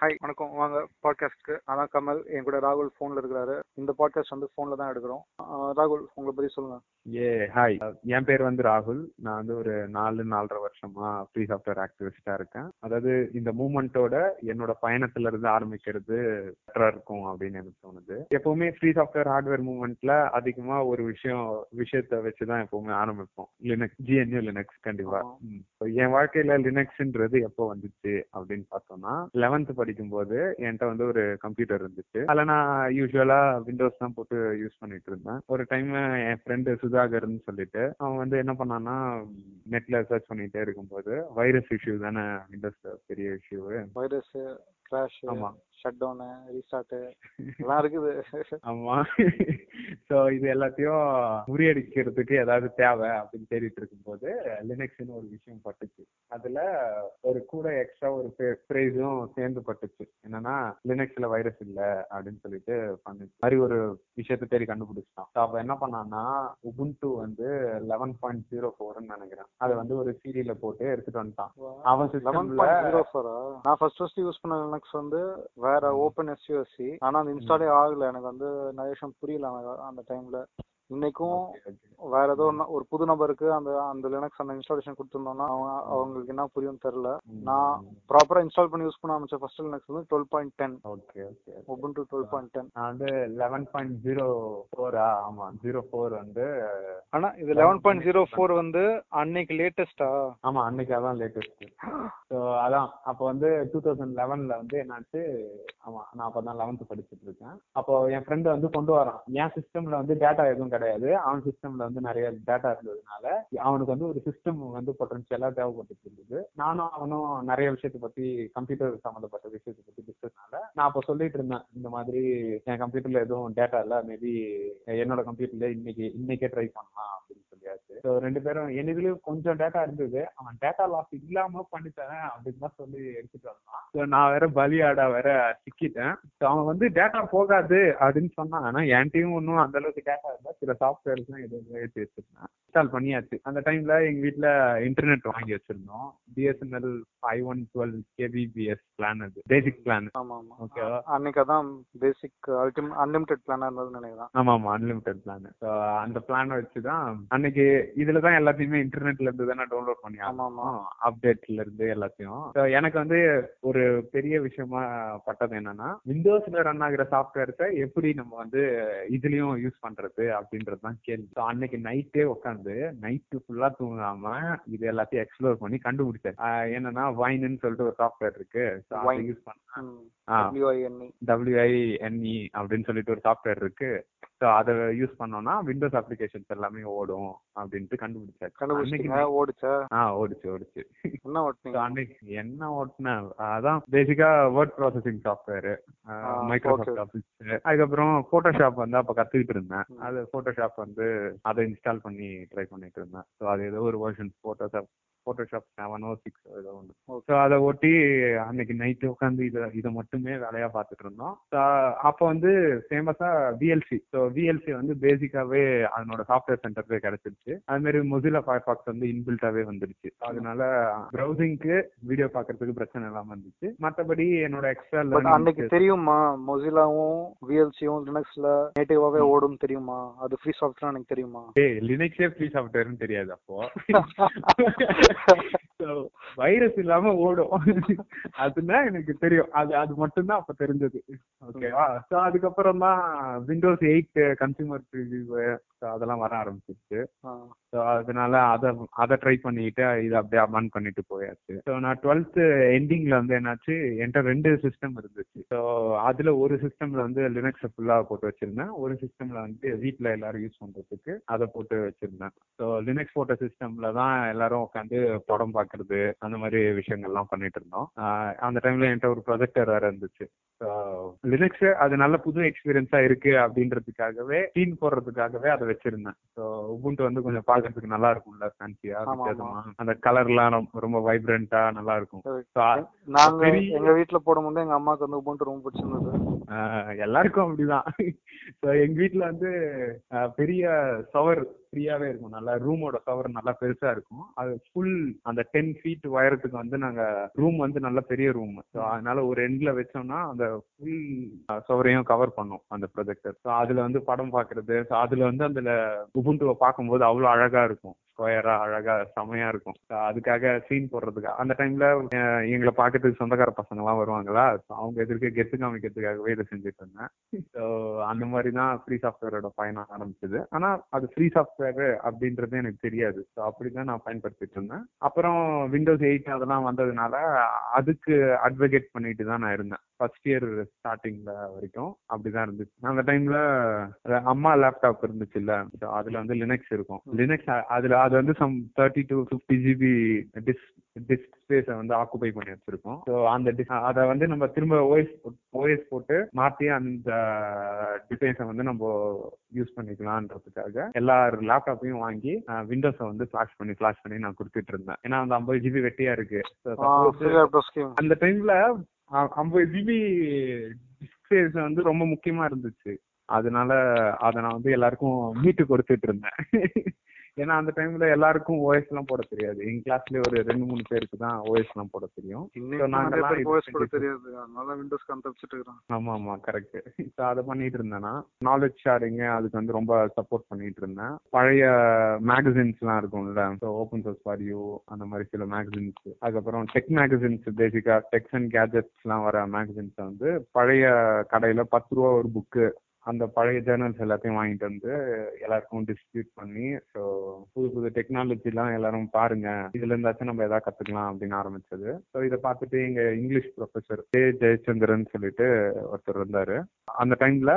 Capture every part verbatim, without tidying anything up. Hi வணக்கம், வாங்க பாட்காஸ்ட்க்கு. அதான் கமல், என் கூட ராகுல் ஃபோன்ல இருக்கிறாரு. இந்த பாட்காஸ்ட் வந்து ஃபோன்ல தான் எடுக்கிறோம். ராகுல், உங்களை பத்தி சொல்லுங்க. ஏ ஹாய், என் பேர் வந்து ராகுல். நான் வந்து ஒரு நாலு நாலரை வருஷமா ஃப்ரீ சாஃப்ட்வேர் ஆக்டிவிஸ்டா இருக்கேன். அதாவது இந்த மூவ்மெண்ட்டோட என்னோட பயணத்துல இருந்து ஆரம்பிக்கிறது பெட்டரா இருக்கும் அப்படின்னு எனக்கு தோணுது. எப்பவுமே ஃப்ரீ சாஃப்ட்வேர் ஹார்ட்வேர் மூவ்மெண்ட்ல அதிகமா ஒரு விஷயம் விஷயத்த வச்சுதான் எப்பவுமே ஆரம்பிப்போம். Linux, GNU Linux. கண்டிப்பா என் வாழ்க்கையில லினக்ஸ்ன்றது எப்போ வந்துச்சு அப்படின்னு பார்த்தோம்னா, லெவன்த் படிக்கும் போது என்கிட்ட வந்து ஒரு கம்ப்யூட்டர் இருந்துச்சு. அதுல நான் யூஸ்வலா விண்டோஸ் தான் போட்டு யூஸ் பண்ணிட்டு இருந்தேன். ஒரு டைம் என் ஃப்ரெண்டு சுதாகர்னு சொல்லிட்டு அவன் வந்து என்ன பண்ணான்னா, நெட்ல சர்ச் பண்ணிட்டே இருக்கும்போது வைரஸ் இஷ்யூ தானே விண்டோஸ்ல பெரிய இஷ்யூ, வைரஸ் கிராஷ், ஆமா ஷட் டவுன், ரீஸ்டார்ட் எல்லாம் இருக்குது. ஆமா, சோ இது எல்லாத்தையும் முறியடிக்கிறதுக்கு ஏதாவது தேவை அப்படின்னு தேடிட்டு இருக்கும் போது லினக்ஸ்னு ஒரு விஷயம் பட்டுச்சு. அதுல ஒரு கூட எக்ஸ்ட்ரா ஒரு பிரைஸும் சேர்ந்து பட்டுச்சு. என்னன்னா லினக்ஸ்ல வைரஸ் இல்ல அப்படின்னு சொல்லிட்டு பண்ணு மாதிரி ஒரு விஷயத்த தேடி கண்டுபிடிச்சான். அப்ப என்ன பண்ணான்னா, உபுண்டு வந்து லெவன் பாயிண்ட் ஜீரோ ஃபோர்ன்னு நினைக்கிறேன், அதை வந்து ஒரு சீரியல போட்டு எடுத்துட்டு வந்துட்டான். அவன் வந்து வேற open S U S E, ஆனா அந்த இன்ஸ்டாலே ஆகல. எனக்கு வந்து நிறைய விஷயம் புரியல அந்த டைம்ல. இன்னைக்கும் வேற ஏதோ ஒரு புது நபருக்கு அந்த அந்த லினக்ஸ் அந்த இன்ஸ்டாலேஷன் கொடுத்துருந்தோம்னா அவங்களுக்கு என்ன புரியும் தெரியல. நான் ப்ராப்பரா இன்ஸ்டால் பண்ணி யூஸ் பண்ண ஆரம்பிச்ச ஃபர்ஸ்ட் லினக்ஸ் வந்து twelve point ten. Okay okay, Ubuntu twelve point ten. நான் வந்து லெவன் பாயிண்ட் ஜீரோ ஃபோர். ஆமா ஜீரோ ஃபோர் வந்து, ஆனா இது லெவன் பாயிண்ட் ஜீரோ ஃபோர் வந்து அன்னைக்கு லேட்டஸ்டா. ஆமா அன்னைக்கு அதான் லேட்டஸ்ட். சோ அதான் அப்ப வந்து டூ தௌசண்ட் லெவன்ல வந்து என்னாச்சு, ஆமா நான் அப்பதான் லெவன்த் படிச்சுட்டு இருக்கேன். அப்போ என் ஃப்ரெண்ட் வந்து கொண்டு வரான். என் சிஸ்டம்ல வந்து டேட்டா எதுவும் கிடையாது, அவன் சிஸ்டம்ல வந்து நிறைய டேட்டா இருந்ததுனால அவனுக்கு வந்து ஒரு சிஸ்டம் வந்து பொட்டன்ஷியலா தேவைப்பட்டு இருந்தது. நானும் அவனும் நிறைய விஷயத்தை பத்தி, கம்ப்யூட்டர் சம்பந்தப்பட்ட விஷயத்தை பத்தி டிஸ்கஸ்னால நான் அப்ப சொல்லிட்டு இருந்தேன், இந்த மாதிரி என் கம்ப்யூட்டர்ல எதுவும் டேட்டா இல்ல, மேபி என்னோட கம்ப்யூட்டர்ல இன்னைக்கு இன்னைக்கே ட்ரை பண்ணலாம் அப்படின்னு சொல்லியாச்சு. ஸோ ரெண்டு பேரும் என்னதுலயும் கொஞ்சம் டேட்டா இருந்தது, அவன் டேட்டா லாஸ் இல்லாம பண்ணித்தரேன் அப்படின்னு தான் சொல்லி எடுத்துட்டு வந்தான். ஸோ நான் வேற பலியாடா வேற சிக்கிட்டேன். ஸோ அவன் வந்து டேட்டா போகாது அப்படின்னு சொன்னான். ஆனா என் டீம் ஒன்னும் அந்த அளவுக்கு டேட்டா இருந்தா சாஃப்ட்வேர்ஸ்லாம் எதுவும் ஏற்றி வச்சிருந்தேன், இன்ஸ்டால் பண்ணியாச்சு. அந்த டைம்ல எங்க வீட்டுல இன்டர்நெட் வாங்கி வச்சிருந்தோம். BSNL five one twelve kbps plan, அது பேசிக் பிளான். அன்னைக்கு அதான் பேசிக் அன்லிமிடெட் பிளானா இருந்ததுன்னு நினைக்கிறேன். ஆமா ஆமா அன்லிமிடெட் பிளான். அந்த பிளான வச்சுதான் அன்னைக்கு இதுலதான் எல்லாத்தையுமே இன்டர்நெட்ல இருந்து தானே டவுன்லோட் பண்ணி, ஆமா ஆமா அப்டேட்ல இருந்து எல்லாத்தையும். எனக்கு வந்து ஒரு பெரிய விஷயமா பட்டது என்னன்னா, விண்டோஸ்ல ரன் ஆகிற சாஃப்ட்வேர்ஸை எப்படி நம்ம வந்து இதுலயும் யூஸ் பண்றது அப்படின்றதுதான் கேள்வி. அன்னைக்கு நைட்டே உட்காந்து நைட்டு ஃபுல்லா தூங்காம இது எல்லாத்தையும் எக்ஸ்ப்ளோர் பண்ணி கண்டுபிடிச்சேன். என்னன்னா வைன்னு சொல்லிட்டு ஒரு சாஃப்ட்வேர் இருக்கு, யூஸ் பண்ண டபிள்யூஐஎன்இ அப்படின்னு சொல்லிட்டு ஒரு சாஃப்ட்வேர் இருக்கு. ஸோ அதை யூஸ் பண்ணோம்னா விண்டோஸ் அப்ளிகேஷன்ஸ் எல்லாமே ஓடும் அப்படின்ட்டு கண்டுபிடிச்சாச்சு. ஓடுச்சா? ஆ ஓடுச்சு ஓடுச்சு. என்ன ஓட்டுனீங்க அன்னைக்கு? என்ன ஓட்டுன அதான் பேசிக்கா word processing software, Microsoft office. அதுக்கப்புறம் போட்டோஷாப் வந்து அப்போ கத்துக்கிட்டு இருந்தேன். அது போட்டோஷாப் வந்து அதை இன்ஸ்டால் பண்ணி ட்ரை பண்ணிட்டு இருந்தேன். ஸோ அது ஏதோ ஒரு வெர்ஷன் போட்டோஷாப் போட்டோஷாப் செவனோ சிக்ஸோ ஏதோ ஒன்று. ஸோ அதை ஒட்டி அன்னைக்கு நைட்டு உட்காந்து இதை இதை மட்டுமே வேலையா பார்த்துட்டு இருந்தோம். அப்போ வந்து ஃபேமஸா விஎல்சி. ஸோ விஎல்சி வந்து பேசிக்காவே அதனோட சாஃப்ட்வேர் சென்டர்லேயே கிடைச்சிருச்சு. அது மாதிரி மொசிலா ஃபயர்பாக்ஸ் வந்து இன்பில்டாவே வந்துருச்சு. அதனால ப்ரௌசிங்க்கு வீடியோ பார்க்கறதுக்கு பிரச்சனை இல்லாம இருந்துச்சு. மற்றபடி என்னோட எக்ஸ்ட்ரா அன்னைக்கு தெரியுமா, மொசிலாவும் விஎல்சியும் லினக்ஸ்ல நேட்டிவாவே ஓடும் தெரியுமா? அது ஃப்ரீ சாஃப்ட்வேர் எனக்கு தெரியுமா? ஏய் லினக்ஸே ஃப்ரீ சாஃப்ட்வேர்னு தெரியாது அப்போ. வைரஸ் இல்லாம ஓடும் அதுதான் எனக்கு தெரியும். அது அது மட்டும்தான் அப்ப தெரிஞ்சது. ஓகேவா? சோ அதுக்கப்புறம் தான் விண்டோஸ் எயிட் கன்சியூமர் ரிவ்யூ அதெல்லாம் வர ஆரம்பிச்சிருச்சு. ஸோ அதனால அதை அதை ட்ரை பண்ணிட்டு இதை அப்படியே அமான் பண்ணிட்டு போயாச்சு. ஸோ நான் டுவெல்த்து எண்டிங்ல வந்து என்னாச்சு, என்கிட்ட ரெண்டு சிஸ்டம் இருந்துச்சு. ஸோ அதுல ஒரு சிஸ்டம்ல வந்து லினக்ஸை ஃபுல்லாக போட்டு வச்சிருந்தேன், ஒரு சிஸ்டம்ல வந்து வீட்டில் எல்லாரும் யூஸ் பண்றதுக்கு அதை போட்டு வச்சிருந்தேன். ஸோ லினக்ஸ் போட்ட சிஸ்டம்ல தான் எல்லாரும் உட்காந்து படம் பார்க்கறது அந்த மாதிரி விஷயங்கள்லாம் பண்ணிட்டு இருந்தோம். அந்த டைம்ல என்கிட்ட ஒரு ப்ரொஜெக்டர் வேற இருந்துச்சு. ஸோ லினக்ஸ் அது நல்ல புது எக்ஸ்பீரியன்ஸா இருக்கு அப்படின்றதுக்காகவே, டீன் போடுறதுக்காகவே அதை வச்சிருந்தேன். ஸோ உபுண்டு வந்து கொஞ்சம் பார்க்கறதுக்கு நல்லா இருக்கும்ல, ஃபேன்சியா வித்தியாசமா, அந்த கலர்லாம் ரொம்ப வைப்ரண்டா நல்லா இருக்கும். நாங்க எங்க வீட்டுல போடும்போது எங்க அம்மாவுக்கு வந்து உபுண்டு ரொம்ப பிடிச்சிருந்தது. எல்லாருக்கும் அப்படிதான். எங்க வீட்டுல வந்து பெரிய சவர் ஃப்ரீயாவே இருக்கும், நல்லா ரூமோட கவர் நல்லா பெருசா இருக்கும். அது ஃபுல் அந்த டென் ஃபீட் உயரத்துக்கு வந்து நாங்க ரூம் வந்து நல்ல பெரிய ரூம், ஸோ அதனால ஒரு எண்ட்ல வச்சோம்னா அந்த ஃபுல் சவரையும் கவர் பண்ணும் அந்த ப்ரொஜெக்டர். ஸோ அதுல வந்து படம் பாக்குறது, ஸோ அதுல வந்து அந்த உபுண்டுவை பார்க்கும்போது அவ்வளோ அழகா இருக்கும், ஸ்கொயரா அழகா செமையா இருக்கும். அதுக்காக சீன் போடுறதுக்காக அந்த டைம்ல எங்களை பாக்கிறதுக்கு சொந்தக்கார பசங்க எல்லாம் வருவாங்களா, அவங்க எதிர்க்க கெத்து காமிக்கிறதுக்காகவே இதை செஞ்சுட்டு இருந்தேன். ஸோ அந்த மாதிரிதான் ஃப்ரீ சாஃப்ட்வேரோட பயணம் ஆரம்பிச்சது. ஆனா அது ஃப்ரீ சாஃப்ட்வேர் அப்படின்றது எனக்கு தெரியாது, ஸோ அப்படிதான் நான் பயன்படுத்திட்டு இருந்தேன். அப்புறம் விண்டோஸ் எயிட் அதெல்லாம் வந்ததுனால அதுக்கு அட்வொகேட் பண்ணிட்டு தான் நான் இருந்தேன் ஃபர்ஸ்ட் இயர் ஸ்டார்டிங்ல வரைக்கும் அப்படிதான் இருந்துச்சு. அந்த டைம்ல அம்மா லேப்டாப் இருந்துச்சு இல்ல, அதுல வந்து லினக்ஸ் இருக்கும். லினக்ஸ் அதுல அது வந்து some thirty to fifty GB disk disk ஸ்பேஸை வந்து ஆக்குபை பண்ணி வச்சிருக்கோம். ஸோ அந்த அதை வந்து நம்ம திரும்ப ஓஎஸ் ஓஎஸ் போட்டு மாற்றி அந்த டிவைஸை வந்து நம்ம யூஸ் பண்ணிக்கலான்றதுக்காக எல்லா லேப்டாப்பையும் வாங்கி விண்டோஸை வந்து ஃபிளாஷ் பண்ணி ஃபிளாஷ் பண்ணி நான் கொடுத்துட்டு இருந்தேன். ஏன்னா அந்த ஐம்பது ஜிபி வெட்டியா இருக்கு. அந்த டைம்ல ஐம்பது ஜிபி டிஸ்க் ஸ்பேஸ் வந்து ரொம்ப முக்கியமா இருந்துச்சு, அதனால அதை நான் வந்து எல்லாருக்கும் மீட்டு கொடுத்துட்டு இருந்தேன். ஏன்னா அந்த டைம்ல எல்லாருக்கும் ஓஎஸ் எல்லாம் போட தெரியாது, எங்க கிளாஸ்ல ஒரு ரெண்டு மூணு பேருக்கு தான் ஓஎஸ் எல்லாம் போட தெரியும். ஆமா ஆமா கரெக்ட். அதை பண்ணிட்டு இருந்தேன்னா நாலேஜ் ஷேரிங் அதுக்கு வந்து ரொம்ப சப்போர்ட் பண்ணிட்டு இருந்தேன். பழைய மேகசின்ஸ் எல்லாம் இருக்கும்ல, ஓபன் சோர்ஸ் ஃபார் யூ அந்த மாதிரி சில மேகசின்ஸ், அதுக்கப்புறம் டெக் மேகசின்ஸ், பேசிக்கா டெக்ஸ் அண்ட் கேஜெட்ஸ் எல்லாம் வர மேகசின்ஸ் வந்து பழைய கடையில பத்து ரூபா ஒரு புக்கு, அந்த பழைய ஜேர்னல்ஸ் எல்லாத்தையும் வாங்கிட்டு வந்து எல்லாருக்கும் டிஸ்ட்ரிபியூட் பண்ணி, ஸோ புது புது டெக்னாலஜி எல்லாம் எல்லாரும் பாருங்க, இதுல இருந்தாச்சும் நம்ம எதாவது கத்துக்கலாம் அப்படின்னு ஆரம்பிச்சது. ஸோ இதை பார்த்துட்டு எங்க இங்கிலீஷ் ப்ரொஃபஸர் கே ஜெயச்சந்திரன் சொல்லிட்டு ஒருத்தர் இருந்தாரு. அந்த டைம்ல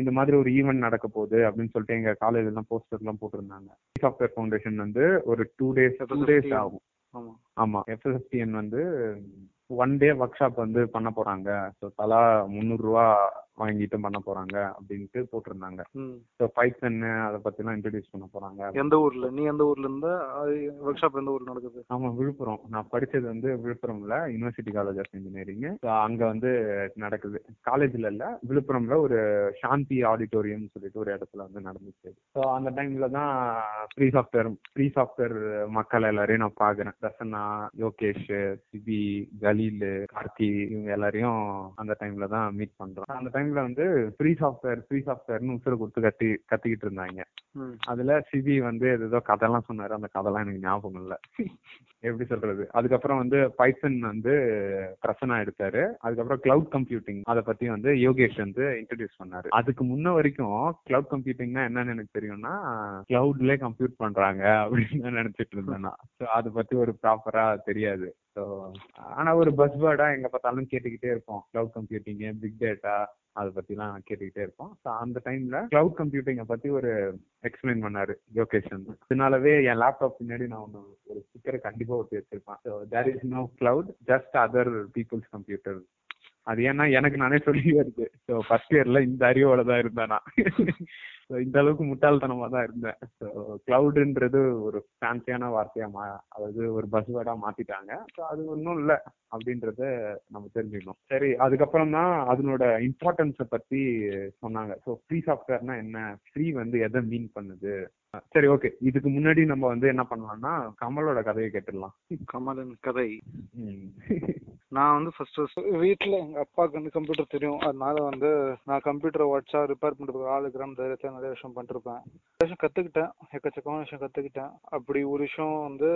இந்த மாதிரி ஒரு ஈவெண்ட் நடக்க போகுது அப்படின்னு சொல்லிட்டு எங்க காலேஜ் எல்லாம் போஸ்டர் எல்லாம் போட்டிருந்தாங்க. சாஃப்ட்வேர் ஃபவுண்டேஷன் வந்து ஒரு டூ டேஸ் டூ டேஸ் ஆகும். ஆமா எஃப்எஸ்எஃப்டிஎன் வந்து ஒன் டே ஒர்க் ஷாப் வந்து பண்ண போறாங்க, ஸோ தலா முந்நூறு ரூபா வாங்கிட்டு பண்ண போறாங்க அப்படின்ட்டு போட்டிருந்தாங்க. ஸோ பைத்தன் அதை பத்தி எல்லாம் இன்ட்ரடியூஸ் பண்ண போறாங்க. எந்த ஊர்ல நீ எந்த ஊர்ல இருந்தா ஒர்க் ஷாப் எந்த ஊர்ல நடக்குது? ஆமா விழுப்புரம், நான் படிச்சது வந்து விழுப்புரம்ல யூனிவர்சிட்டி காலேஜ் ஆஃப் இன்ஜினியரிங். அங்க வந்து நடக்குது, காலேஜ்ல இல்ல விழுப்புரம்ல ஒரு சாந்தி ஆடிட்டோரியம் சொல்லிட்டு ஒரு இடத்துல வந்து நடந்துச்சு. ஸோ அந்த டைம்ல தான் ஃப்ரீ சாஃப்ட்வேர் ஃப்ரீ சாஃப்ட்வேர் மக்கள் எல்லாரையும் நான் பாக்குறேன். பிரசன்னா, யோகேஷ், சிபி, கலீல், கார்த்தி இவங்க எல்லாரையும் அந்த டைம்ல தான் மீட் பண்றேன். அந்த டைம்ல வந்து ஃப்ரீ சாஃப்ட்வேர் ஃப்ரீ சாஃப்ட்வேர்னு உசுர கொடுத்து கத்தி கத்திக்கிட்டு இருந்தாங்க. அதுல சிபி வந்து ஏதோ கதைலாம் சொன்னாரு, அந்த கதைலாம் எனக்கு ஞாபகம் இல்ல, எப்படி சொல்றது. அதுக்கப்புறம் வந்து பைத்தன் வந்து பிரசன்னா எடுத்தாரு. அதுக்கப்புறம் கிளவுட் கம்ப்யூட்டிங் அதை பத்தி வந்து யோகேஷ் வந்து இன்ட்ரடியூஸ் பண்ணாரு. அதுக்கு முன்ன வரைக்கும் கிளவுட் கம்ப்யூட்டிங்னா என்னன்னு எனக்கு தெரியும்னா கிளவுட்ல கம்ப்யூட் பண்றாங்க அப்படின்னு நினைச்சிட்டு இருந்தேன்னா, ஸோ அதை பத்தி ஒரு ப்ராப்பரா தெரியாது. ஸோ ஆனா ஒரு பஸ் வேர்டா எங்க பார்த்தாலும் கேட்டுக்கிட்டே இருப்போம், கிளவுட் கம்ப்யூட்டிங், பிக் டேட்டா அதை பத்திலாம் கேட்டுக்கிட்டே இருப்போம். ஸோ அந்த டைம்ல கிளவுட் கம்ப்யூட்டிங்கை பத்தி ஒரு எக்ஸ்பிளைன் பண்ணாரு யோகேஷ் வந்து. அதனாலவே என் லேப்டாப் பின்னாடி நான் ஒன்று ஒரு ஸ்டிக்கரை கண்டிப்பா ஒட்டி வச்சிருப்பேன். So there is no cloud, just other people's computer. அது ஏன்னா எனக்கு நானே சொல்லி வருது. ஸோ ஃபர்ஸ்ட் இயர்ல இந்த அறிவோட தான் இருந்தேன் நான், இந்த அளவுக்கு முட்டாள்தனமா தான் இருந்தேன். ஸோ கிளவுடுன்றது ஒரு ஃபேன்சியான வார்த்தையா மா அதாவது ஒரு பஸ் வேர்டா மாத்திட்டாங்க. ஸோ அது ஒன்றும் இல்லை அப்படின்றத நம்ம தெரிஞ்சுக்கணும். சரி, அதுக்கப்புறம் தான் அதனோட இம்பார்ட்டன்ஸை பத்தி சொன்னாங்க. ஸோ ஃப்ரீ சாஃப்ட்வேர்னா என்ன, ஃப்ரீ வந்து எதை மீன் பண்ணுது. சரி ஓகே, இதுக்கு முன்னாடி நம்ம வந்து என்ன பண்ணலாம்னா கமலோட கதையை கேட்டுடலாம். கமலின் கதை. நான் வந்து ஃபர்ஸ்ட் வீட்டில் எங்கள் அப்பாவுக்கு வந்து கம்ப்யூட்டர் தெரியும், அதனால வந்து நான் கம்ப்யூட்டரை உடச்சா ரிப்பேர் பண்ணுறதுக்கு ஆளு கிராம் தைரியத்தில் நிறைய விஷயம் பண்ணிருப்பேன். விஷயம் கற்றுக்கிட்டேன், எக்கச்சக்கமான விஷயம் கற்றுக்கிட்டேன். அப்படி ஒரு விஷயம் வந்து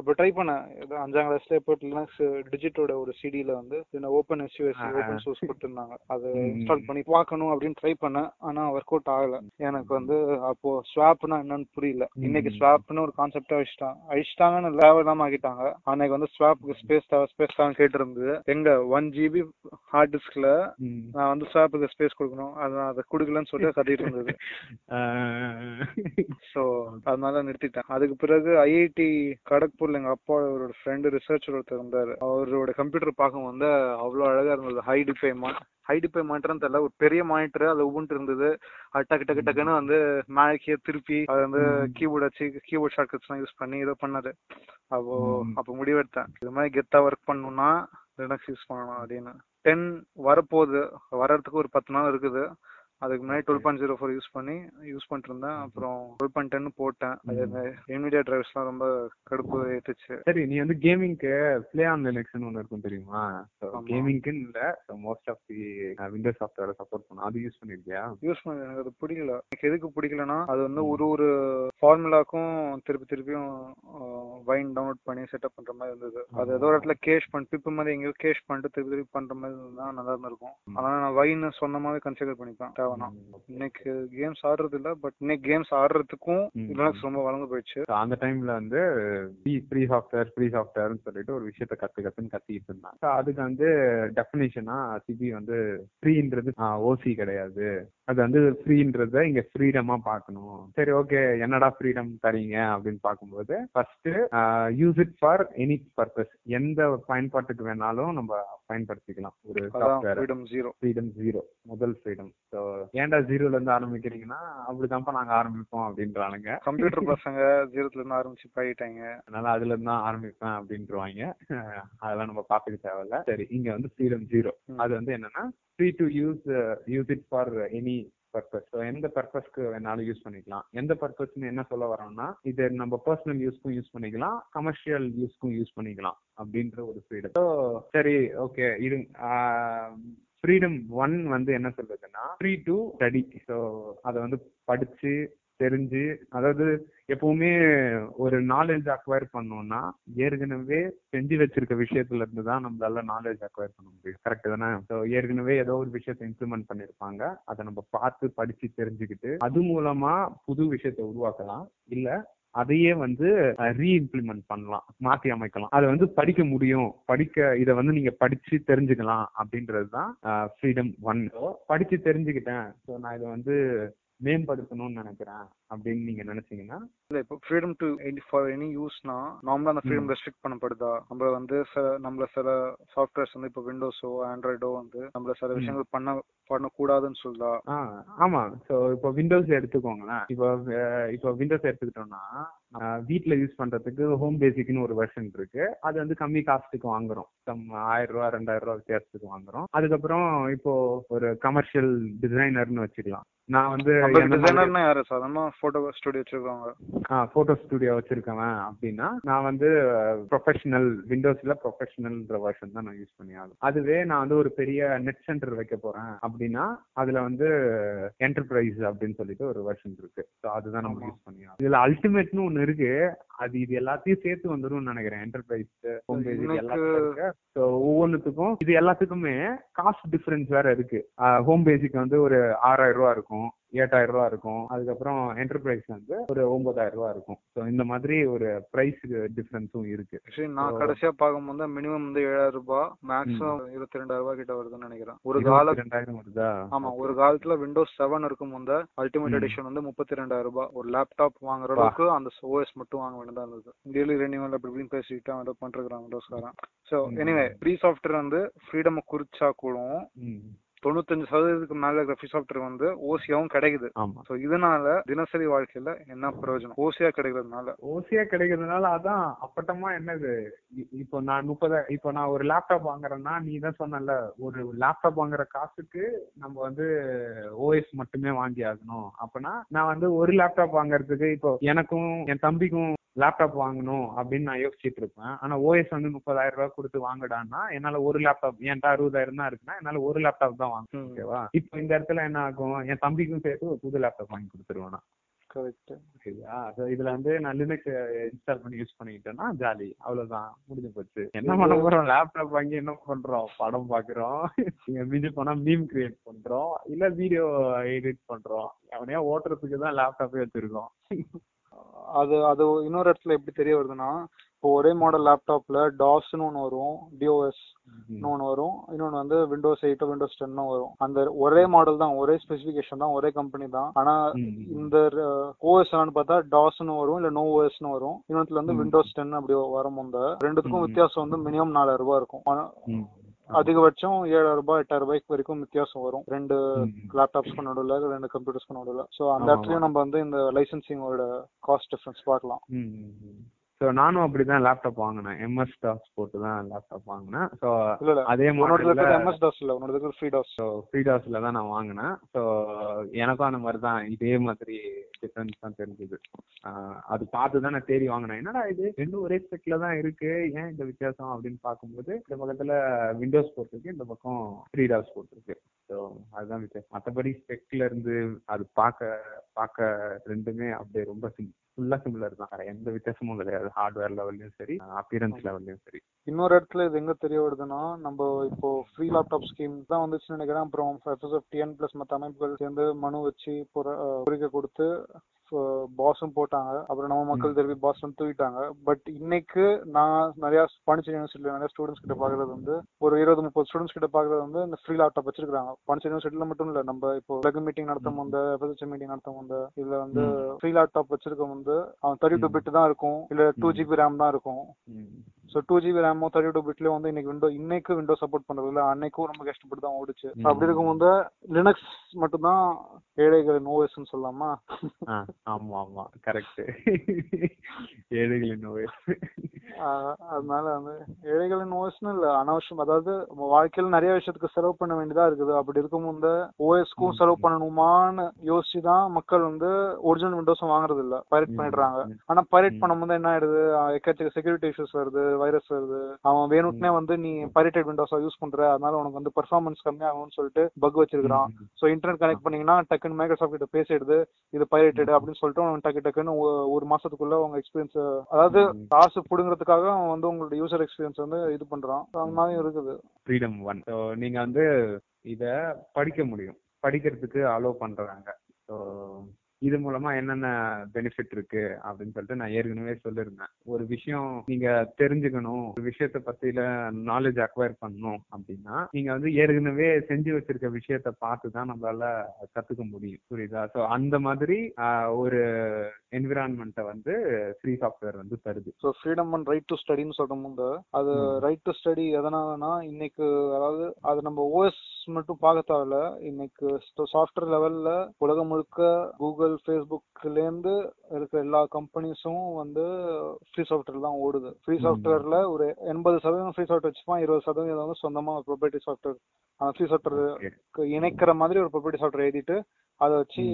அப்போ ட்ரை பண்ணேன், ஏதோ அஞ்சாம் கிளாஸ்லேயே போயிட்டு லினக்ஸ் டிஜிட்டோட ஒரு சிடியில் வந்து open S U S open source போட்டுருந்தாங்க, அதை இன்ஸ்டால் பண்ணி பார்க்கணும் அப்படின்னு ட்ரை பண்ணேன். ஆனால் ஒர்க் அவுட் ஆகலை. எனக்கு வந்து அப்போது ஸ்வாப்னா என்னன்னு புரியல. இன்னைக்கு ஸ்வாப்னு ஒரு கான்செப்டாக அழிச்சிட்டாங்க, அழிச்சிட்டாங்கன்னு தேவையில்லாமல் ஆகிட்டாங்க. அன்னைக்கு வந்து ஸ்வாப்புக்கு ஸ்பேஸ் தேவை ஸ்பேஸ் தேவை கேட்டுருந்தேன். எங்க ஒன் ஜிபி ஹார்ட் டிஸ்க்ல நான் வந்து ஸ்வாப்புக்கு ஸ்பேஸ் கொடுக்கணும், அதான் அதை கொடுக்கலன்னு சொல்லிட்டு கட்டிட்டு இருந்தது. ஸோ அதனால நிறுத்திட்டேன். அதுக்கு பிறகு ஐஐடி கரக்பூர்ல எங்க அப்பா ஒரு ஃப்ரெண்டு ரிசர்ச்சர் ஒருத்தர் இருந்தாரு, அவரோட கம்ப்யூட்டர் பார்க்கும் வந்து அவ்வளோ அழகா இருந்தது. ஹை டிஃபைமா ஹைடிப்பை மாட்டேன்னு தெரியல, ஒரு பெரிய மானிட்டர் அதில் உபுண்டு இருந்தது. அது டக்கு டக்கு டக்குன்னு வந்து மேக்கே திருப்பி அதை வந்து கீபோர்ட் வச்சு கீபோர்ட் ஷார்ட்கட்ஸ்லாம் யூஸ் பண்ணி இதை பண்ணாரு. அப்போ அப்போ முடிவெடுத்தேன், இது மாதிரி கெத்தா ஒர்க் பண்ணணும்னா லினக்ஸ் யூஸ் பண்ணணும் அப்படின்னு. டென் வரப்போகுது, வர்றதுக்கு ஒரு பத்து நாள் இருக்குது. அதுக்கு முன்னாடி twelve point zero four use பண்ணி யூஸ் பண்ணிட்டு இருந்தேன். அப்புறம் டுவெல் பாயிண்ட் டென் போட்டேன். அது என்விடியா டிரைவ்ஸ் எல்லாம் ரொம்ப கடுப்பு ஏத்துச்சு. சரி, நீ வந்து கேமிங்க்கு பிளே ஆன் லினக்ஸ்னு ஒன்று இருக்கும் தெரியுமா? கேமிங்க்கு இல்ல, most of the Windows software support பண்ண, அது யூஸ் பண்ணிருக்கியா? யூஸ் பண்ண எனக்கு அது பிடிக்கல. எனக்கு எதுக்கு பிடிக்கலன்னா அது வந்து ஒரு ஒரு ஃபார்முலாக்கும் திருப்பி திருப்பியும் வைன் டவுன்லோட் பண்ணி செட்டப் பண்ற மாதிரி இருந்தது. அது ஏதோ ஒரு இடத்துல கேஷ் பண்ணி பிப்பு மாதிரி எங்கேயோ கேஷ் பண்ணிட்டு திருப்பி திருப்பி பண்ற மாதிரி இருந்தா நல்லா தான் இருக்கும். அதனால நான் வைன் சொன்ன மாதிரி கன்சிடர் பண்ணிப்பேன். தேவைன்னா இன்னைக்கு கேம்ஸ் ஆடுறது இல்ல, பட் இன்னைக்கு கேம்ஸ் ஆடுறதுக்கும் லினக்ஸ் ரொம்ப வளர்ந்து போயிடுச்சு. அந்த டைம்ல வந்து ஃப்ரீ சாஃப்ட்வேர் ஃப்ரீ சாஃப்ட்வேர்னு சொல்லிட்டு ஒரு விஷயத்த கத்து கத்துன்னு கத்திட்டு இருந்தாங்க. அதுக்கு வந்து டெஃபினேஷனா சிபி வந்து ஃப்ரீன்றது ஓசி கிடையாது, அது வந்து ஃப்ரீன்றத இங்க ஃப்ரீடமா பார்க்கணும். சரி, ஓகே, என்னடா ஃப்ரீடம் தரீங்க அப்படின்னு பார்க்கும்போது first use it for any purpose, எந்த பயன்பாட்டுக்கு வேணாலும் நம்ம பயன்படுத்திக்கலாம் ஒரு software. Freedom zero, freedom zero முதல் ஃப்ரீடம். ஸோ ஏன்டா ஜீரோல இருந்து ஆரம்பிக்கிறீங்கன்னா அப்படிதான்ப்பா நாங்க ஆரம்பிப்போம் அப்படின்றானுங்க. கம்ப்யூட்டர் பசங்க ஜீரோல இருந்து ஆரம்பிச்சு போயிட்டாங்க, அதனால அதுல இருந்து தான் ஆரம்பிப்பேன் அப்படின்றாங்க. அதெல்லாம் நம்ம பார்த்துக்க தேவையில்ல. சரி, இங்க வந்து ஃப்ரீடம் ஜீரோ, அது வந்து என்னன்னா free to use uh, use it for uh, any purpose. So எந்த பர்பஸ்க்கு வேணாலும் யூஸ் பண்ணிக்கலாம். எந்த பர்பஸ்ன்னு என்ன சொல்ல வரோம்னா, இது நம்ம பர்சனல் யூஸ்க்கும் யூஸ் பண்ணிக்கலாம், கமர்ஷியல் யூஸ்க்கும் யூஸ் பண்ணிக்கலாம் அப்படின்ற ஒரு ஃப்ரீடம். ஸோ சரி, ஓகே, இது ஃப்ரீடம் ஒன் வந்து என்ன சொல்றதுன்னா ஃப்ரீ டு ஸ்டடி. ஸோ அதை வந்து படிச்சு தெரிஞ்சு, அதாவது எப்பவுமே ஒரு நாலேஜ் அக்வயர் பண்ணோம்னா ஏற்கனவே செஞ்சு வச்சிருக்க விஷயத்துல இருந்து தான் நம்மளால நாலேஜ் அக்வயர் பண்ண முடியும். கரெக்ட் தானே? ஸோ ஏற்கனவே ஏதோ ஒரு விஷயத்த இம்ப்ளிமெண்ட் பண்ணிருப்பாங்க, அதை நம்ம பார்த்து படிச்சு தெரிஞ்சுக்கிட்டு அது மூலமா புது விஷயத்த உருவாக்கலாம், இல்ல அதையே வந்து ரீஇம்ப்ளிமெண்ட் பண்ணலாம், மாற்றி அமைக்கலாம். அதை வந்து படிக்க முடியும், படிக்க இதை வந்து நீங்க படிச்சு தெரிஞ்சுக்கலாம் அப்படின்றது தான் ஃப்ரீடம் ஒன். படிச்சு தெரிஞ்சுக்கிட்டேன், ஸோ நான் இதை வந்து மேம்படுத்தணும்னு நினைக்கிறேன் அப்படின்னு நீங்க நினைச்சீங்கன்னா இல்ல. இப்போ ஃப்ரீடம் டு ஃபார் எனி யூஸ்னா நார்மலா அந்த ஃப்ரீடம் ரெஸ்ட்ரிக்ட் பண்ணப்படுதா? நம்ம வந்து நம்மள சில சாஃப்ட்வேர்ஸ் வந்து இப்போ விண்டோஸோ ஆண்ட்ராய்டோ வந்து நம்மள சில விஷயங்கள் பண்ண பண்ணக்கூடாதுன்னு சொல்லுதா? ஆமா. ஸோ இப்போ விண்டோஸ் எடுத்துக்கோங்களேன். இப்போ இப்போ விண்டோஸ் எடுத்துக்கிட்டோம்னா வீட்டில் யூஸ் பண்றதுக்கு ஹோம் பேசிக்னு ஒரு வெர்ஷன் இருக்கு. அது வந்து கம்மி காஸ்ட்டுக்கு வாங்குறோம், ஆயிரம் ரூபா ரெண்டாயிரம் ரூபா வித்தியாசத்துக்கு வாங்குறோம். அதுக்கப்புறம் இப்போ ஒரு கமர்ஷியல் டிசைனர்னு வச்சுக்கலாம். நான் வந்து டிசைனர்னா யாரு? சாதாரண போட்டோ ஸ்டுடியோ வச்சிருக்காங்க. ஆ, போட்டோ ஸ்டுடியோ வச்சிருக்கவன் அப்படின்னா நான் வந்து ப்ரொஃபஷனல் விண்டோஸ்ல ப்ரொஃபஷனல்ன்ற வெர்ஷன் தான் நான் யூஸ் பண்ணி ஆகும். அதுவே நான் வந்து ஒரு பெரிய நெட் சென்டர் வைக்க போறேன் அப்படின்னா அதுல வந்து என்டர்பிரைஸ் அப்படின்னு சொல்லிட்டு ஒரு வெர்ஷன் இருக்கு. ஸோ அதுதான் நம்ம யூஸ் பண்ணி ஆகும். இதுல அல்டிமேட்னு ஒன்னு இருக்கு, அது இது எல்லாத்தையும் சேர்த்து வந்துடும் நினைக்கிறேன். என்டர்பிரைஸ் ஹோம் பேஜ் எல்லாத்துக்கும். ஸோ ஒவ்வொன்றுத்துக்கும் இது எல்லாத்துக்குமே காஸ்ட் டிஃபரன்ஸ் வேற இருக்கு. ஹோம் பேஜுக்கு வந்து ஒரு ஆறாயிரம் ரூபா இருக்கும், எட்டாயிரம் ரூபா இருக்கும். அதுக்கப்புறம் என்டர்பிரைஸ் வந்து ஒரு ஒன்பதாயிரம் ரூபா இருக்கும். ஸோ இந்த மாதிரி ஒரு பிரைஸ் டிஃபரன்ஸும் இருக்கு. நான் கடைசியா பார்க்கும்போது மினிமம் வந்து ஏழாயிரம் ரூபாய், மேக்ஸிமம் இருபத்தி ரெண்டாயிரம் ரூபாய் கிட்ட வருதுன்னு நினைக்கிறேன். ஒரு கால ரெண்டாயிரம் வருதா? ஆமா, ஒரு காலத்துல விண்டோஸ் செவன் இருக்கும் போது அல்டிமேட் எடிஷன் வந்து முப்பத்தி ரெண்டாயிரம் ரூபாய் ஒரு லேப்டாப் வாங்குற அளவுக்கு அந்த ஓஎஸ் மட்டும் வாங்க வேண்டியதா இருந்தது. டெய்லி ரெனியூவல் அப்படி இப்படின்னு பேசிக்கிட்டு அதை பண்றாங்க விண்டோஸ்காரன். ஸோ எனிவே ஃப்ரீ சாஃப்ட்வேர் வந்து ஃப்ரீடம் குறிச்சா கூட தொண்ணூத்தஞ்சு சதவீதத்துக்கு மேல இருக்கிற ஃப்ரீ சாஃப்ட்வேர் வந்து ஓசியாவும் கிடைக்குது. சோ இதனால தினசரி வாழ்க்கையில என்ன பிரயோஜனம்? ஓசியா கிடைக்கிறதுனால ஓசியா கிடைக்கிறதுனால அதான் அப்பட்டமா என்னது. இப்போ நான் முப்பது இப்போ நான் ஒரு லேப்டாப் வாங்குறேன்னா நீ தான் சொன்னல, ஒரு லேப்டாப் வாங்குற காசுக்கு நம்ம வந்து ஓஎஸ் மட்டுமே வாங்கி ஆகணும். அப்பனா நான் வந்து ஒரு லேப்டாப் வாங்குறதுக்கு இப்போ எனக்கும் என் தம்பிக்கும் லேப்டாப் வாங்கணும் அப்படின்னு நான் யோசிச்சுட்டு இருப்பேன். ஆனா ஓஎஸ் வந்து முப்பதாயிரம் ரூபாய் கொடுத்து வாங்கடான்னா என்னால ஒரு லேப்டாப், என்கிட்ட அறுபதாயிரம் தான் இருக்குன்னா என்னால ஒரு லேப்டாப் தான் வாங்கணும். ஓகேவா? இப்போ இந்த இடத்துல என்ன ஆகும், என் தம்பிக்கும் சேர்த்து ஒரு புது லேப்டாப் வாங்கி கொடுத்துருவேனா? இதுல வந்து நான் லினக்ஸ் இன்ஸ்டால் பண்ணி யூஸ் பண்ணிக்கிட்டேன்னா ஜாலி, அவ்வளவுதான், முடிஞ்சு போச்சு. என்ன பண்ண போறோம்? லேப்டாப் வாங்கி என்ன பண்றோம்? படம் பாக்குறோம், மிஞ்சி போனா மீம் கிரியேட் பண்றோம், இல்ல வீடியோ எடிட் பண்றோம். அவனையா ஓட்டுறதுக்கு தான் லேப்டாப்பே வச்சிருக்கோம். அது அது இன்னொரு இடத்துல எப்படி தெரிய வருதுன்னா, இப்போ ஒரே மாடல் லேப்டாப்ல டாஸ்ன்னு ஒன்று வரும், டிஓஎஸ் இன்னொன்று வரும், இன்னொன்று வந்து விண்டோஸ் எயிட்டோ விண்டோஸ் டென்னோ வரும். அந்த ஒரே மாடல் தான், ஒரே ஸ்பெசிஃபிகேஷன் தான், ஒரே கம்பெனி தான். ஆனா இந்த ஓஎஸ் என்னன்னு பார்த்தா டாஸ்ன்னு வரும், இல்ல நோ ஓஎஸ்ன்னு வரும். இன்னொன்று வந்து விண்டோஸ் டென் அப்படி வரும். அந்த ரெண்டுத்துக்கும் வித்தியாசம் வந்து மினிமம் நாலாயிரம் ரூபாய் இருக்கும், அதிகபட்சம் ஏழாயிரம் ரூபாய் எட்டாயிரம் ரூபாய்க்கு வரைக்கும் வித்தியாசம் வரும் ரெண்டு லேப்டாப்ஸ்க்கு நடுவுல, ரெண்டு கம்ப்யூட்டர்ஸ்க்கு நடுவுல. சோ அந்த இடத்துலயும் நம்ம வந்து இந்த லைசன்சிங்கோட காஸ்ட் டிஃபரன்ஸ் பார்க்கலாம். ஸோ நானும் அப்படிதான் லேப்டாப் வாங்கினேன், எம்எஸ் டாஸ் போட்டு தான் லேப்டாப் வாங்கினேன். ஸோ அதே மாதிரி ஃப்ரீ டாஸ் ஃப்ரீ டாஸ்ல தான் நான் வாங்கினேன். ஸோ எனக்கும் அந்த மாதிரி தான் இதே மாதிரி டிஃபரன்ஸ் தான் தெரிஞ்சுது. அது பார்த்து தான் நான் தேடி வாங்கினேன், என்னடா இது ரெண்டும் ஒரே ஸ்பெக்ல தான் இருக்கு, ஏன் இந்த வித்தியாசம் அப்படின்னு பார்க்கும்போது இந்த பக்கத்துல விண்டோஸ் போட்டிருக்கு, இந்த பக்கம் ஃப்ரீ டாஸ் போட்டிருக்கு. ஸோ அதுதான் வித்தியாசம். மற்றபடி ஸ்பெக்ல இருந்து அது பார்க்க பார்க்க ரெண்டுமே அப்படியே ரொம்ப சிம்பிள் ஃபுல்லா சிமிலர் தான், எந்த வித்தியாசமும் கிடையாது ஹார்ட்வேர் லெவல்லையும் சரி அப்பியரன்ஸ் லெவல்லையும் சரி. இன்னொரு இடத்துல இது எங்க தெரிய வருதுன்னா, நம்ம இப்போ ஃப்ரீ லேப்டாப் ஸ்கீம் தான் வந்துச்சுன்னு நினைக்கிறேன். அப்புறம் டிஎன் பிளஸ் மற்ற அமைப்புகள் சேர்ந்து மனு வச்சு பொறிக்க கொடுத்து பாஸும் போட்டாங்க. அப்புறம் நம்ம மக்கள் திருப்பி பாஸ்ன்னு தூக்கிட்டாங்க. பட் இன்னைக்கு நான் நிறைய பாண்டிச்சேரி யூனிவர்சிட்டியில நிறைய ஸ்டூடெண்ட்ஸ் கிட்ட பாக்குறது வந்து ஒரு இருபது முப்பது ஸ்டூடெண்ட்ஸ் கிட்ட பாக்குறது வந்து இந்த ஃப்ரீ லேப்டாப் வச்சிருக்காங்க. பாண்டிச்சேரி யூனிவர்சிட்டியில மட்டும் இல்ல, நம்ம இப்போ லெக் மீட்டிங் நடத்தும் வந்து எஃப்எஸ்எச் மீட்டிங் நடத்தும் வந்து இதுல வந்து ஃப்ரீ லேப்டாப் வச்சிருக்க வந்து அவன் தேர்ட்டி டூ பிட் தான் இருக்கும், இல்ல டூ ஜிபி ரேம் தான் இருக்கும். ஸோ டூ ஜிபி ரேமோ தேர்ட்டி டூ பிட்ல வந்து இன்னைக்கு விண்டோ இன்னைக்கு விண்டோ சப்போர்ட் பண்றது இல்லை, அன்னைக்கும் ரொம்ப கஷ்டப்பட்டு தான் ஓடுச்சு. அப்படி இருக்கும் வந்து லினக்ஸ் மட்டும் தான் ஏழைகளின் ஓஎஸ்ன்னு சொல்லலாமா? ஆமா ஆமா கரெக்ட், ஏழைகளின் ஓஎஸ். அதனால வந்து ஏழைகளின் ஓஎஸ்ன்னு இல்லை, அனாவசியம் அதாவது வாழ்க்கையில நிறைய விஷயத்துக்கு செலவு பண்ண வேண்டியதா இருக்குது. அப்படி இருக்கும் போது ஓஎஸ்க்கும் செலவு பண்ணணுமான்னு யோசிச்சு தான் மக்கள் வந்து ஒரிஜினல் விண்டோஸும் வாங்குறது இல்லை, பைரேட் பண்ணிடுறாங்க. ஆனா பைரேட் பண்ணும்போது என்ன ஆயிடுது, எக்கச்சக்க செக்யூரிட்டி இஷ்யூஸ் வருது, வைரஸ் வருது. அவன் வேணும்னே வந்து நீ பைரேட்டட் விண்டோஸா யூஸ் பண்ற, அதனால உனக்கு வந்து பெர்ஃபார்மன்ஸ் கம்மியாகும்னு சொல்லிட்டு பக் வச்சிருக்கான். சோ இன்டர்நெட் கனெக்ட் பண்ணீங்கன்னா டக்குன்னு மைக்ரோசாஃப்ட் கிட்ட பேசிடுது இது பைரேட்டட் அப்படின்னு சொல்லிட்டு அவன் டக்கு டக்குன்னு ஒரு மாசத்துக்குள்ள அவங்க எக்ஸ்பீரியன்ஸ், அதாவது காசு புடுங்கிறதுக்காக அவன் வந்து உங்களோட யூசர் எக்ஸ்பீரியன்ஸ் வந்து இது பண்றான். அந்த மாதிரி இருக்குது. ஃப்ரீடம் ஒன், நீங்க வந்து இத படிக்க முடியும், படிக்கிறதுக்கு அலோவ் பண்றாங்க. ஸோ இது மூலமா என்னென்ன பெனிஃபிட் இருக்கு அப்படின்னு சொல்லிட்டு நான் ஏற்கனவே சொல்லியிருந்தேன். ஒரு விஷயம் நீங்க தெரிஞ்சுக்கணும், ஒரு விஷயத்த பத்தியில நாலேஜ் அக்வயர் பண்ணணும் அப்படின்னா நீங்க வந்து ஏற்கனவே செஞ்சு வச்சிருக்க விஷயத்த பார்த்துதான் நம்மளால கத்துக்க முடியும், புரியுதா? ஸோ அந்த மாதிரி ஒரு என்விரான்மெண்ட்டை வந்து ஃப்ரீ சாஃப்ட்வேர் வந்து தருது. So freedom and right to ஸ்டடின்னு சொல்லும்போது அது ரைட் டு ஸ்டடி எதனாலன்னா இன்னைக்கு அதாவது அது நம்ம ஓஎஸ் மட்டும் பார்க்க தேவையில்ல, இன்னைக்கு சாஃப்ட்வேர் லெவல்ல உலகம் முழுக்க கூகுள் ஃபேஸ்புக்லேருந்து இருக்கிற எல்லா கம்பெனிஸும் வந்து ஃப்ரீ சாஃப்ட்வேர் தான் ஓடுது. ஃப்ரீ சாஃப்ட்வேர்ல ஒரு எண்பது சதவீதம் ஃப்ரீ சாஃப்ட்வேர் வச்சுப்பான், இருபது சதவீதம் வந்து சொந்தமா ஒரு ப்ராப்பர்ட்டி சாஃப்ட்வேர் அந்த ஃப்ரீ சாஃப்ட்வேருக்கு இணைக்கிற மாதிரி ஒரு ப்ராப்பர்ட்டி சாஃப்ட்வேர் எழுதிட்டு அதை வச்சு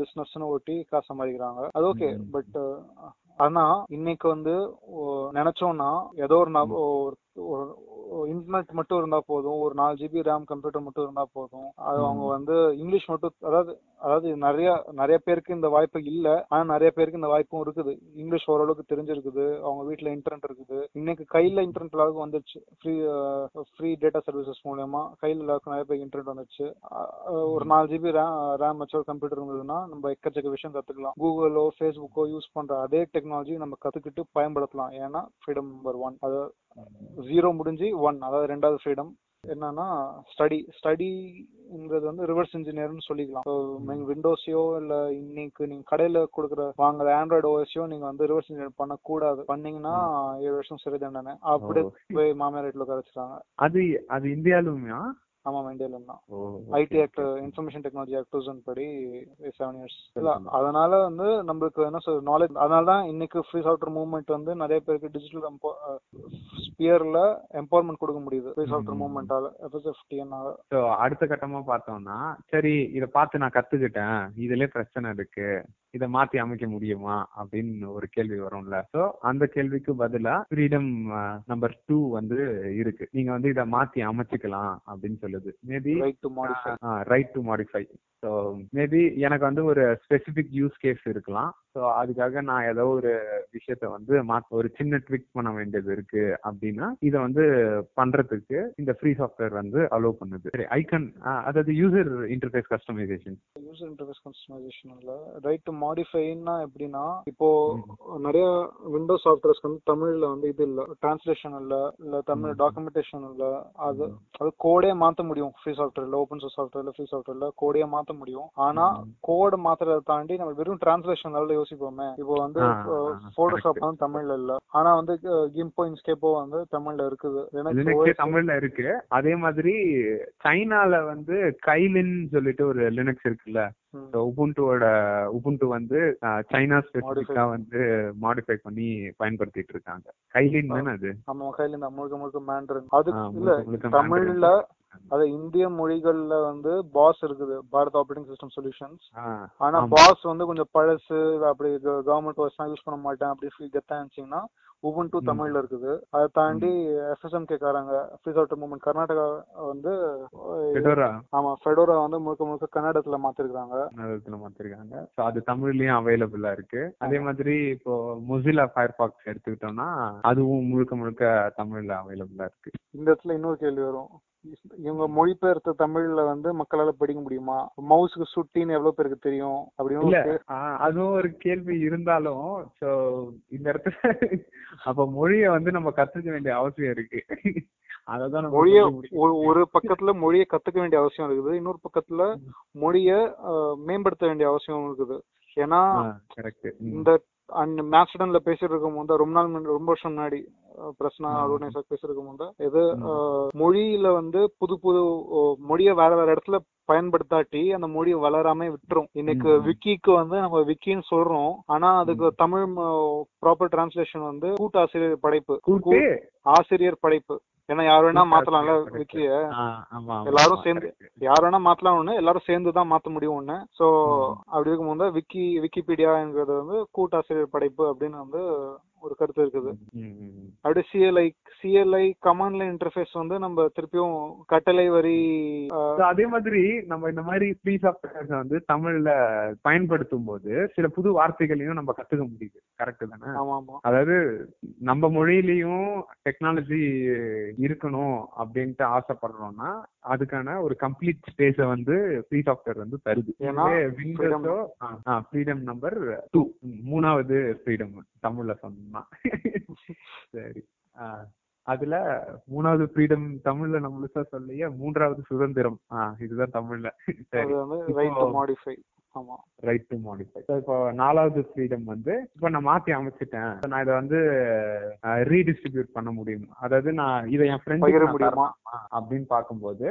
பிஸ்னஸ்ன்னு ஓட்டி காசு சம்பாதிக்கிறாங்க. அது ஓகே. பட் ஆனா இன்னைக்கு வந்து நினைச்சோம்னா ஏதோ ஒரு இன்டர்நெட் மட்டும் இருந்தா போதும், ஒரு நாலு ஜிபி ரேம் கம்ப்யூட்டர் மட்டும் இருந்தா போதும், அது அவங்க வந்து இங்கிலீஷ் மட்டும் அதாவது அதாவது நிறைய நிறைய பேருக்கு இந்த வாய்ப்பு இல்ல, ஆனா நிறைய பேருக்கு இந்த வாய்ப்பும் இருக்குது. இங்கிலீஷ் ஓரளவுக்கு தெரிஞ்சிருக்குது, அவங்க வீட்டுல இன்டர்நெட் இருக்குது, இன்னைக்கு கையில இன்டர்நெட் அளவுக்கு வந்துருச்சு. ஃப்ரீ ஃப்ரீ டேட்டா சர்வீசஸ் மூலமா கையில அளவுக்கு நிறைய பேருக்கு இன்டர்நெட் வந்துருச்சு. ஒரு நாலு ஜிபி ரேம் ரேம் வச்ச ஒரு கம்ப்யூட்டர் இருந்ததுன்னா நம்ம எக்கச்சக்க விஷயம் கத்துக்கலாம். கூகுளோ ஃபேஸ்புக்கோ யூஸ் பண்ற அதே டெக்னாலஜி நம்ம கத்துக்கிட்டு பயன்படுத்தலாம். ஏன்னா ஃப்ரீடம் நம்பர் ஒன், அது ஜீரோ முடிஞ்சு ஒன், அதாவது ரெண்டாவது ஃப்ரீடம் என்னன்னா ஸ்டடி. ஸ்டடிங்கிறது வந்து ரிவர்ஸ் இன்ஜினியர்னு சொல்லிக்கலாம். ஸோ நீங்கள் விண்டோஸையோ இல்லை இன்னைக்கு நீங்கள் கடையில் கொடுக்குற வாங்குற ஆண்ட்ராய்டு ஓஎஸ்ஸையோ நீங்கள் வந்து ரிவர்ஸ் இன்ஜினியர் பண்ணக்கூடாது, பண்ணீங்கன்னா ஏழு வருஷம் சிறை தண்டனை. அப்படி போய் மாமியார் ரேட்டில் கரைச்சிட்டாங்க. அது அது இந்தியாவிலுமா? ஆமா இந்தியாவிலும் தான். IT act, information technology act thousand படி செவன் இயர்ஸ் இல்ல. அதனால வந்து நம்மளுக்கு என்ன சொல்ற நாலேஜ், அதனாலதான் இன்னைக்கு ஃப்ரீ சாஃப்ட்வேர் மூவ்மெண்ட் வந்து நிறைய பேருக்கு டிஜிட்டல் ஸ்பியர்ல எம்பவர்மெண்ட் கொடுக்க முடியுது ஃப்ரீ சாஃப்ட்வேர் மூவ்மெண்டால. அடுத்த கட்டமா பார்த்தோம்னா சரி இதை பார்த்து நான் கத்துக்கிட்டேன், இதுலயே பிரச்சனை இருக்கு, இதை மாத்தி அமைக்க முடியுமா அப்படின்னு ஒரு கேள்வி வரும்ல. சோ அந்த கேள்விக்கு பதிலா ஃப்ரீடம் நம்பர் டூ வந்து இருக்கு, நீங்க வந்து இதை மாத்தி அமைச்சுக்கலாம் அப்படின்னு சொல்லுது. Maybe right to modify. So maybe எனக்கு வந்து ஒரு ஸ்பெசிபிக் யூஸ் கேஸ் இருக்கலாம், ஸோ அதுக்காக நான் ஏதோ ஒரு விஷயத்த வந்து ஒரு சின்ன ட்விக் பண்ண வேண்டியது இருக்கு அப்படின்னா இதை வந்து பண்றதுக்கு இந்த ஃப்ரீ சாஃப்ட்வேர் வந்து அலோவ் பண்ணுது. சரி ஐக்கன், அதாவது user interface customisation. User interface customisation இல்லை, ரைட் டு மாடிஃபைன்னா எப்படின்னா இப்போ நிறைய விண்டோஸ் சாஃப்ட்வேர்ஸ்க்கு வந்து தமிழ்ல வந்து இது இல்லை, டிரான்ஸ்லேஷன் இல்லை, இல்லை தமிழ் டாக்குமெண்டேஷன் இல்லை, அது அது கோடே மாத்த மாற்ற முடியும் ஃப்ரீ சாஃப்ட்வேர்ல, ஓபன் சோர்ஸ் சாஃப்ட்வேர்ல ஃப்ரீ சாஃப்ட்வேர்ல கோடையே மாற்ற முடியும். ஆனா கோடு மாத்துறதை தாண்டி நம்ம வெறும் டிரான்ஸ்லேஷன் லெவல்ல யோசிப்போமே. இப்போ வந்து போட்டோஷாப் வந்து தமிழ்ல இல்ல, ஆனா வந்து கிம்போ இன்ஸ்கேப்போ வந்து தமிழ்ல இருக்குது, லினக்ஸ் தமிழ்ல இருக்கு. அதே மாதிரி சைனால வந்து கைலின் சொல்லிட்டு ஒரு லினக்ஸ் இருக்குல்ல, உபுண்டுவோட உபுண்டு வந்து சைனா ஸ்பெசிபிக்கா வந்து மாடிஃபை பண்ணி பயன்படுத்திட்டு இருக்காங்க. கைலின் தானே அது? ஆமா கைலின் தான், முழுக்க முழுக்க மாண்டரின். அது இல்ல தமிழ்ல அது இந்திய மொழிகள்ல வந்து பாஸ் இருக்குது, பாரத் ஆபரேட்டிங் சிஸ்டம் சொல்யூஷன்ஸ். ஆனா பாஸ் வந்து கொஞ்சம் பழசு, அப்படி கவர்மெண்ட் வாய்ஸ் யூஸ் பண்ண மாட்டேன் அப்படி கெத்தா இருந்துச்சுன்னா உபுண்டு தமிழ்ல இருக்குது. அதை தாண்டி எஃப்எஸ்எம் கேட்கறாங்க, ஃப்ரீ சாஃப்ட்வேர் மூவ்மெண்ட் கர்நாடகா வந்து ஆமா ஃபெடோரா வந்து முழுக்க முழுக்க கன்னடத்துல மாத்திருக்காங்க, கன்னடத்துல மாத்திருக்காங்க. சோ அது தமிழ்லயும் அவைலபிளா இருக்கு. அதே மாதிரி இப்போ மொசிலா ஃபயர்பாக்ஸ் எடுத்துக்கிட்டோம்னா அதுவும் முழுக்க முழுக்க தமிழ்ல அவைலபிளா இருக்கு. இந்த இடத்துல இன்னொரு கேள்வி வரும், இவங்க மொழிபெயர்த்த தமிழ்ல வந்து மக்களால படிக்க முடியுமா? மவுஸுக்கு சுட்டின்னு எவ்வளவு பேருக்கு தெரியும் அப்படின்னு அதுவும் ஒரு கேள்வி இருந்தாலும் இந்த இடத்துல அப்ப மொழிய வந்து நம்ம கத்துக்க வேண்டிய அவசியம் இருக்கு. அததான் மொழிய ஒரு பக்கத்துல மொழிய கத்துக்க வேண்டிய அவசியம் இருக்குது, இன்னொரு பக்கத்துல மொழிய மேம்படுத்த வேண்டிய அவசியம் இருக்குது. ஏன்னா இந்த அண்ட் மேக்ஸ்டன்ல பேசிட்டு இருக்கும் போது ரொம்ப நாள் ரொம்ப வருஷம் முன்னாடி பிரசன்னா அவரோட பேசிருக்கும் போது இது மொழியில வந்து புது புது மொழிய வேற வேற இடத்துல பயன்படுத்தாட்டி அந்த மொழி வளராம விட்டுரும். இன்னைக்கு விக்கிக்கு வந்து நம்ம விக்கின்னு சொல்றோம், ஆனா அதுக்கு தமிழ் ப்ராப்பர் டிரான்ஸ்லேஷன் வந்து கூட்டாசிரியர் படைப்பு, ஆசிரியர் படைப்பு. ஏன்னா யார் வேணா மாத்தலாம்ல விக்கிய, எல்லாரும் சேர்ந்து யார் வேணா மாத்தலாம்னு எல்லாரும் சேர்ந்துதான் மாத்த முடியும்னு. சோ அப்படி இருக்கும்போது விக்கி விக்கிபீடியாங்கிறது வந்து கூட்டாசிரியர் படைப்பு அப்படின்னு வந்து ஒரு கருத்து இருக்குது. அப்படியே CLI CLI command line interface வந்து நம்ம திருப்பியும் கட்டளை வரி. அதே மாதிரி நம்ம இந்த மாதிரி ஃப்ரீ சாஃப்ட்வேர்ஸ் வந்து தமிழ்ல பயன்படுத்தும் போது சில புது வார்த்தைகளையும் நம்ம கத்துக்க முடியுது. கரெக்ட் தானே? ஆமா ஆமா. அதாவது நம்ம மொழியிலயும் டெக்னாலஜி இருக்கணும் அப்படின்ட்டு ஆசைப்படுறோம்னா அதுக்கான ஒரு கம்ப்ளீட் ஸ்பேஸ வந்து ஃப்ரீ சாஃப்ட்வேர் வந்து தருது. விண்டோஸோ ஃப்ரீடம் நம்பர் டூ, மூணாவது ஃப்ரீடம் தமிழ்ல சொன்னா. சரி, அதுல மூணாவது ஃப்ரீடம் தமிழ்ல நம்மளுக்கா சொல்லியே மூன்றாவது சுதந்திரம். ஆஹ் இதுதான் தமிழ்ல. சரி, ரைட் டு மாடிஃபை. இப்போ நாலாவது ஃப்ரீடம் வந்து இப்ப நான் மாத்தி அமைச்சிட்டேன், நான் இதை வந்து ரீடிஸ்ட்ரிபியூட் பண்ண முடியும், அதாவது நான் இதை என் ஃப்ரெண்ட்ஸ் முடியுமா அப்படின்னு பார்க்கும்போது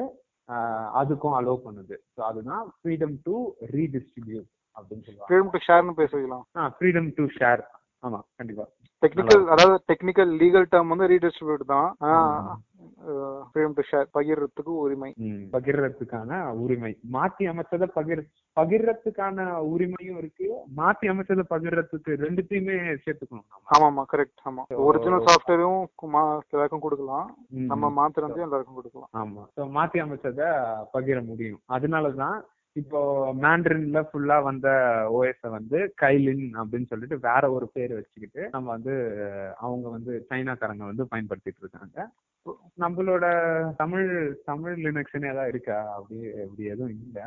அதுக்கும் அலோவ் பண்ணுது. ஸோ அதுதான் ஃப்ரீடம் டு ரீடிஸ்ட்ரிபியூட் அப்படின்னு சொல்லுவாங்க. ஃப்ரீடம் டு ஷேர்னு பேசுவீங்களா? ஆ, ஃப்ரீடம் டு ஷேர். ஆமா கண்டிப்பா. டெக்னிக்கல், அதாவது டெக்னிக்கல் லீகல் டேர்ம் வந்து ரீடிஸ்ட்ரிபியூட் தான். ஃப்ரீடம் டு ஷேர், பகிர்றதுக்கு உரிமை, பகிர்றதுக்கான உரிமை. மாத்தி அமைச்சத பகிர் பகிர்றதுக்கான உரிமையும் இருக்கு, மாத்தி அமைச்சத பகிர்றதுக்கு ரெண்டுத்தையுமே சேர்த்துக்கணும். ஆமா ஆமா கரெக்ட். ஆமா, ஒரிஜினல் சாஃப்ட்வேரும் எல்லாருக்கும் கொடுக்கலாம், நம்ம மாத்திரத்தையும் எல்லாருக்கும் கொடுக்கலாம். ஆமா, மாத்தி அமைச்சத பகிர முடியும். அதனாலதான் இப்போ மேண்ட்ரின்ல ஃபுல்லா வந்த ஓஎஸ் வந்து கைலின் அப்படின்னு சொல்லிட்டு வேற ஒரு பேர் வச்சுக்கிட்டு நம்ம வந்து அவங்க வந்து சைனாக்காரங்க வந்து பயன்படுத்திட்டு இருக்காங்க. நம்மளோட தமிழ் தமிழ் லினக்ஸ்ன்னு ஏதாவது இருக்கா? அப்படி அப்படி எதுவும் இல்ல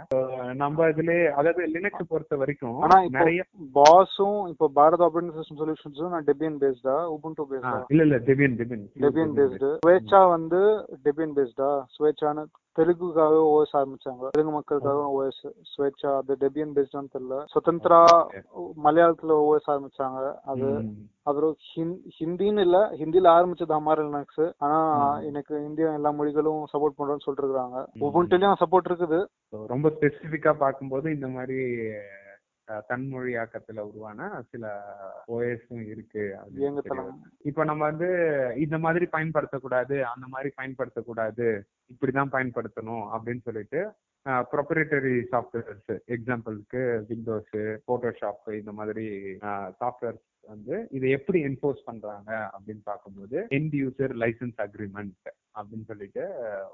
நம்ம இதுல. அதாவது லினக்ஸ் பொறுத்த வரைக்கும் நிறைய பாஸும் இப்போ பாரத் ஆபரேட்டிங் சிஸ்டம் சொல்யூஷன்ஸும் நான் டெபியன் பேஸ்டா உபுண்டு பேஸ்டா இல்ல இல்ல Debian Debian Debian based Swecha வந்து டெபியன் பேஸ்டா ஸ்வேச்சான தெலுங்குக்காக ஓஎஸ் ஆரம்பிச்சாங்க, தெலுங்கு மக்களுக்காக ஓஎஸ் ஸ்வேச்சா. அது டெபியன் பேஸ்டான்னு தெரியல. சுதந்திரா மலையாளத்துல ஓஎஸ் ஆரம்பிச்சாங்க. அது அப்புறம் ஹிந்தின்னு இல்ல, ஹிந்தியில ஆரம்பிச்சது ஹமார் லினக்ஸ். ஆனா எனக்கு இந்தியா எல்லா மொழிகளும் சப்போர்ட் பண்றோம்னு சொல்லிட்டு இருக்காங்க. உபுண்டுலயும் சப்போர்ட் இருக்குது. ரொம்ப ஸ்பெசிபிக்கா பாக்கும்போது இந்த மாதிரி தன்மொழியாக்கத்துல உருவான சில ஓஎஸும் இருக்கு. இப்ப நம்ம வந்து இந்த மாதிரி பயன்படுத்தக்கூடாது, அந்த மாதிரி பயன்படுத்தக்கூடாது, இப்படிதான் பயன்படுத்தணும் அப்படின்னு சொல்லிட்டு ப்ரொப்ரைட்டரி சாஃப்ட்வேர்ஸ், எக்ஸாம்பிளுக்கு விண்டோஸ், போட்டோஷாப், இந்த மாதிரி சாஃப்ட்வேர்ஸ் வந்து இதை எப்படி என்போர்ஸ் பண்றாங்க அப்படின்னு பார்க்கும்போது எண்ட் யூசர் லைசன்ஸ் அக்ரிமெண்ட் அப்படின்னு சொல்லிட்டு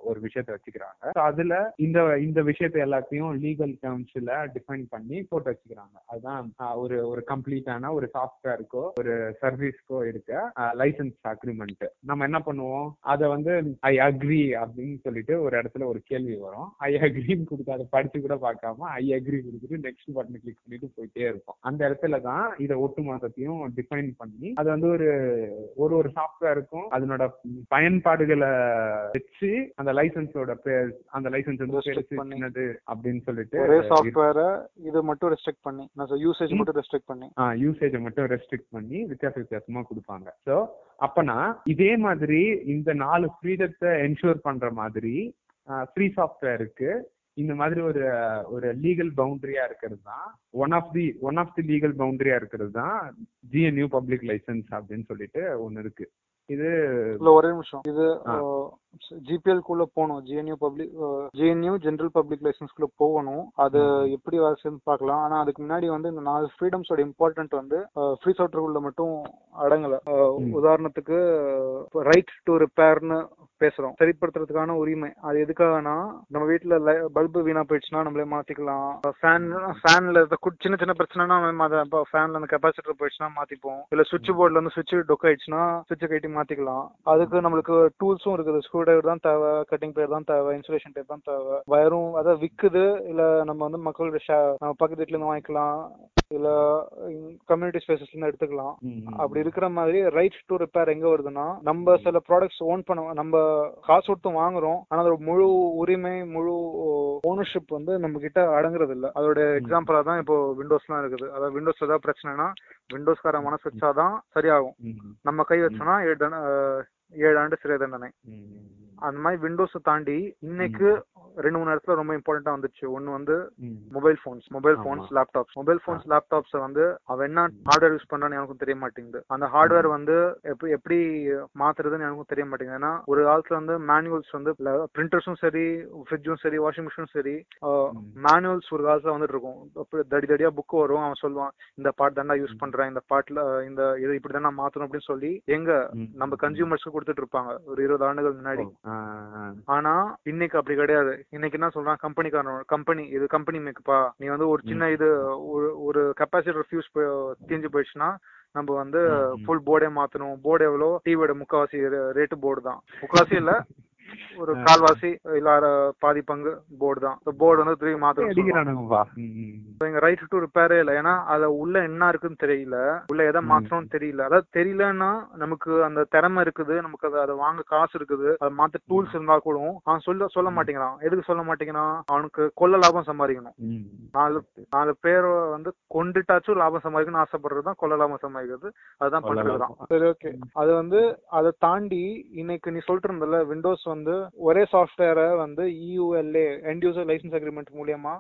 ஒரு விஷயத்த வச்சுக்கிறாங்க. அதுல இந்த இந்த விஷயத்த எல்லாத்தையும் லீகல் டேர்ம்ஸ்ல டிஃபைன் பண்ணி போட்டு வச்சுக்கிறாங்க. அதுதான் ஒரு ஒரு கம்ப்ளீட்டான ஒரு சாஃப்ட்வேருக்கோ ஒரு சர்வீஸ்க்கோ இருக்க லைசன்ஸ் அக்ரிமெண்ட். நம்ம என்ன பண்ணுவோம், அதை வந்து ஐ அக்ரி அப்படின்னு சொல்லிட்டு ஒரு இடத்துல ஒரு கேள்வி வரும், ஐ அக்ரின்னு கொடுத்து அதை படிச்சு கூட பார்க்காம ஐ அக்ரி கொடுத்துட்டு நெக்ஸ்ட் பட்டன் கிளிக் பண்ணிட்டு போயிட்டே இருக்கும். அந்த இடத்துல தான் இதை ஒட்டு மொத்தத்தையும் டிஃபைன் பண்ணி அது வந்து ஒரு ஒரு சாஃப்ட்வேருக்கும் அதனோட பயன்பாடுகளை வச்சு அந்த லைசன்ஸோட பேர் அந்த லைசன்ஸ் என்னது அப்படின்னு சொல்லிட்டு ஒரே சாஃப்ட்வேர் இது மட்டும் ரெஸ்ட்ரிக்ட் பண்ணி நான் யூசேஜ் மட்டும் ரெஸ்ட்ரிக்ட் பண்ணி ஆ யூசேஜ் மட்டும் ரெஸ்ட்ரிக்ட் பண்ணி வித்தியாச வித்தியாசமா கொடுப்பாங்க. சோ அப்பனா இதே மாதிரி இந்த நாலு ஃப்ரீடத்தை என்ஷூர் பண்ற மாதிரி ஃப்ரீ சாஃப்ட்வேருக்கு இந்த மாதிரி ஒரு ஒரு லீகல் பவுண்டரியா இருக்கிறது தான் one of the one of the legal பவுண்டரியா இருக்கிறது தான் ஜிஎன்யூ பப்ளிக் லைசன்ஸ் அப்படின்னு சொல்லிட்டு ஒன்னு இருக்கு. இது ஒரே நிமிஷம், இது ஜிபிஎல் குள்ள போகணும், GNU public GNU general public license குள்ள போகணும். அது எப்படி வரச்சுன்னு பார்க்கலாம். ஆனா அதுக்கு முன்னாடி வந்து இந்த நாலு ஃப்ரீடம்ஸோட இம்பார்ட்டன்ட் வந்து ஃப்ரீ சாஃப்ட்வேர் குள்ள மட்டும் அடங்கல. உதாரணத்துக்கு ரைட் டு ரிப்பேர்னு பேசுறோம், சரிப்படுத்துறதுக்கான உரிமை. அது எதுக்காகனா நம்ம வீட்டுல பல்பு வீணா போயிடுச்சுன்னா நம்மளே மாத்திக்கலாம், ஃபேன் ஃபேன்ல சின்ன சின்ன பிரச்சனைனா ஃபேன்ல அந்த கெப்பாசிட்டர் போயிடுச்சுன்னா மாத்திப்போம், இல்ல சுவிட்ச் போர்ட்ல வந்து சுவிட்ச் டொக் ஆயிடுச்சுன்னா சுவிட்சை கட்டி மாத்திக்கலாம். அதுக்கு நம்மளுக்கு டூல்ஸும் இருக்குது, ஸ்க்ரூ டிரைவர் தான் தேவை, கட்டிங் பேர் தான் தேவை, இன்சுலேஷன் டேப் தான் தேவை, வயரும் அதாவது விக்குது, இல்ல நம்ம வந்து மக்களோட நம்ம பக்கத்து வீட்டுல இருந்து வாங்கிக்கலாம், இல்ல கம்யூனிட்டி ஸ்பேசஸ்ல இருந்து எடுத்துக்கலாம். அப்படி இருக்கிற மாதிரி ரைட் டு ரிப்பேர் எங்க வருதுன்னா நம்ம சில ப்ராடக்ட்ஸ் ஓன் பண்ண நம்ம காசு கொடுத்து வாங்குறோம், ஆனா அதோட முழு உரிமை முழு ஓனர்ஷிப் வந்து நம்ம கிட்ட அடங்குறது இல்ல. அதோட எக்ஸாம்பிளா தான் இப்போ விண்டோஸ்லாம் இருக்குது. அதாவது விண்டோஸ்ல ஏதாவது பிரச்சனைனா விண்டோஸ்கார மனசு வச்சாதான் சரியாகும், நம்ம கை வச்சோம்னா ஏழு ஆண்டு சிறை தண்டனை. அந்த மாதிரி விண்டோஸை தாண்டி இன்னைக்கு ரெண்டு மூணு இடத்துல ரொம்ப இம்பார்ட்டன்டா வந்துச்சு. ஒன்னு வந்து mobile phones mobile phones laptops mobile phones laptops வந்து அவன் என்ன ஹார்ட்வேர் யூஸ் பண்றான்னு எனக்கும் தெரிய மாட்டேங்குது, அந்த ஹார்ட்வேர் வந்து எப்படி எப்படி மாத்துறதுன்னு எனக்கும் தெரிய மாட்டேங்குது. ஏன்னா ஒரு காலத்துல வந்து மேனுவல்ஸ் வந்து பிரிண்டர்ஸும் சரி ஃப்ரிட்ஜும் சரி வாஷிங் மிஷினும் சரி மேனுவல்ஸ் ஒரு காலத்துல வந்துட்டு இருக்கும், தடி தடியா புக்கு வரும், அவன் சொல்லுவான் இந்த பார்ட் தாண்டா யூஸ் பண்றேன், இந்த பார்ட்ல இந்த இது இப்படி தாண்டா மாத்தணும் அப்படின்னு சொல்லி எங்க நம்ம கன்சியூமர்ஸ்க்கு கொடுத்துட்டு இருப்பாங்க ஒரு இருபது ஆண்டுகள் முன்னாடி. ஆனா இன்னைக்கு அப்படி கிடையாது. இன்னைக்கு என்ன சொல்றான் கம்பெனிக்காரன், கம்பெனி இது கம்பெனி மேக்கப்பா, நீ வந்து ஒரு சின்ன இது ஒரு கெப்பாசிட்டர் ஃபியூஸ் தீஞ்சு போயிடுச்சுன்னா நம்ம வந்து ஃபுல் போர்டே மாத்தணும். போர்டு எவ்வளோ? டிவியோட முக்கால்வாசி ரேட்டு போர்டு தான், முக்கால்வாசி இல்ல ஒரு கால்வாசி இல்லாத பாதி பங்கு போர்டு தான். போர்டு வந்து திரும்பி மாத்திரம் ரைட் டு ரிப்பேரே இல்லை, ஏன்னா அதுல உள்ள என்ன இருக்குன்னு தெரியல, உள்ள எதை மாத்தணும்னு தெரியல. அதாவது தெரியலன்னா நமக்கு அந்த திறமை இருக்குது, நமக்கு அதை வாங்க காசு இருக்குது, அதை மாத்த டூல்ஸ் இருந்தா கூட அவன் சொல்ல சொல்ல மாட்டேங்கிறான். எதுக்கு சொல்ல மாட்டேங்கிறான்? அவனுக்கு கொள்ள லாபம் சம்பாதிக்கணும். நாலு நாலு பேரை வந்து கொண்டுட்டாச்சும் லாபம் சம்பாதிக்கணும்னு ஆசைப்படுறது தான் கொள்ள லாபம் சம்பாதிக்கிறது, அதுதான் பண்றதுதான். சரி, ஓகே. அது வந்து அதை தாண்டி இன்னைக்கு நீ சொல்லிட்டு இருந்தல விண்டோஸ் வந்து ஒரே சாஃப்ட்வேரை வந்து இயூஎல்ஏ எண்ட் யூசர் லைசன்ஸ் அக்ரிமெண்ட் மூலமா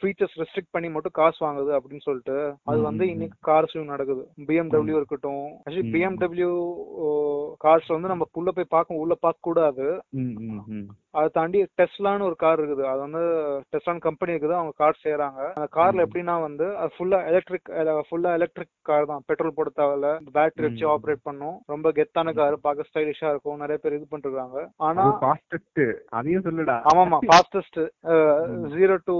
ஃபீச்சர்ஸ் ரெஸ்ட்ரிக்ட் பண்ணி மட்டும் காசு வாங்குது அப்படின்னு சொல்லிட்டு அது வந்து இன்னைக்கு கார்ஸ்லயும் நடக்குது. பிஎம்டபிள்யூ இருக்கட்டும், ஆக்சுவலி பிஎம்டபிள்யூ கார்ஸ் வந்து நம்ம உள்ள போய் பார்க்க உள்ள பார்க்க கூடாது. அதை தாண்டி டெஸ்லான்னு ஒரு கார் இருக்குது, அது வந்து டெஸ்லான் கம்பெனி இருக்குது, அவங்க கார் செய்யறாங்க. அந்த கார்ல எப்படின்னா வந்து அது ஃபுல்லா எலக்ட்ரிக் ஃபுல்லா எலக்ட்ரிக் கார் தான், பெட்ரோல் போட தேவையில்ல, பேட்டரி வச்சு ஆப்ரேட் பண்ணும், ரொம்ப கெத்தான கார், பார்க்க ஸ்டைலிஷா இருக்கும், நிறைய பேர் இது பண்றாங்க. ஆனா ஃபாஸ்டஸ்ட் அதையும் சொல்லுடா. ஆமாமா, fastest zero to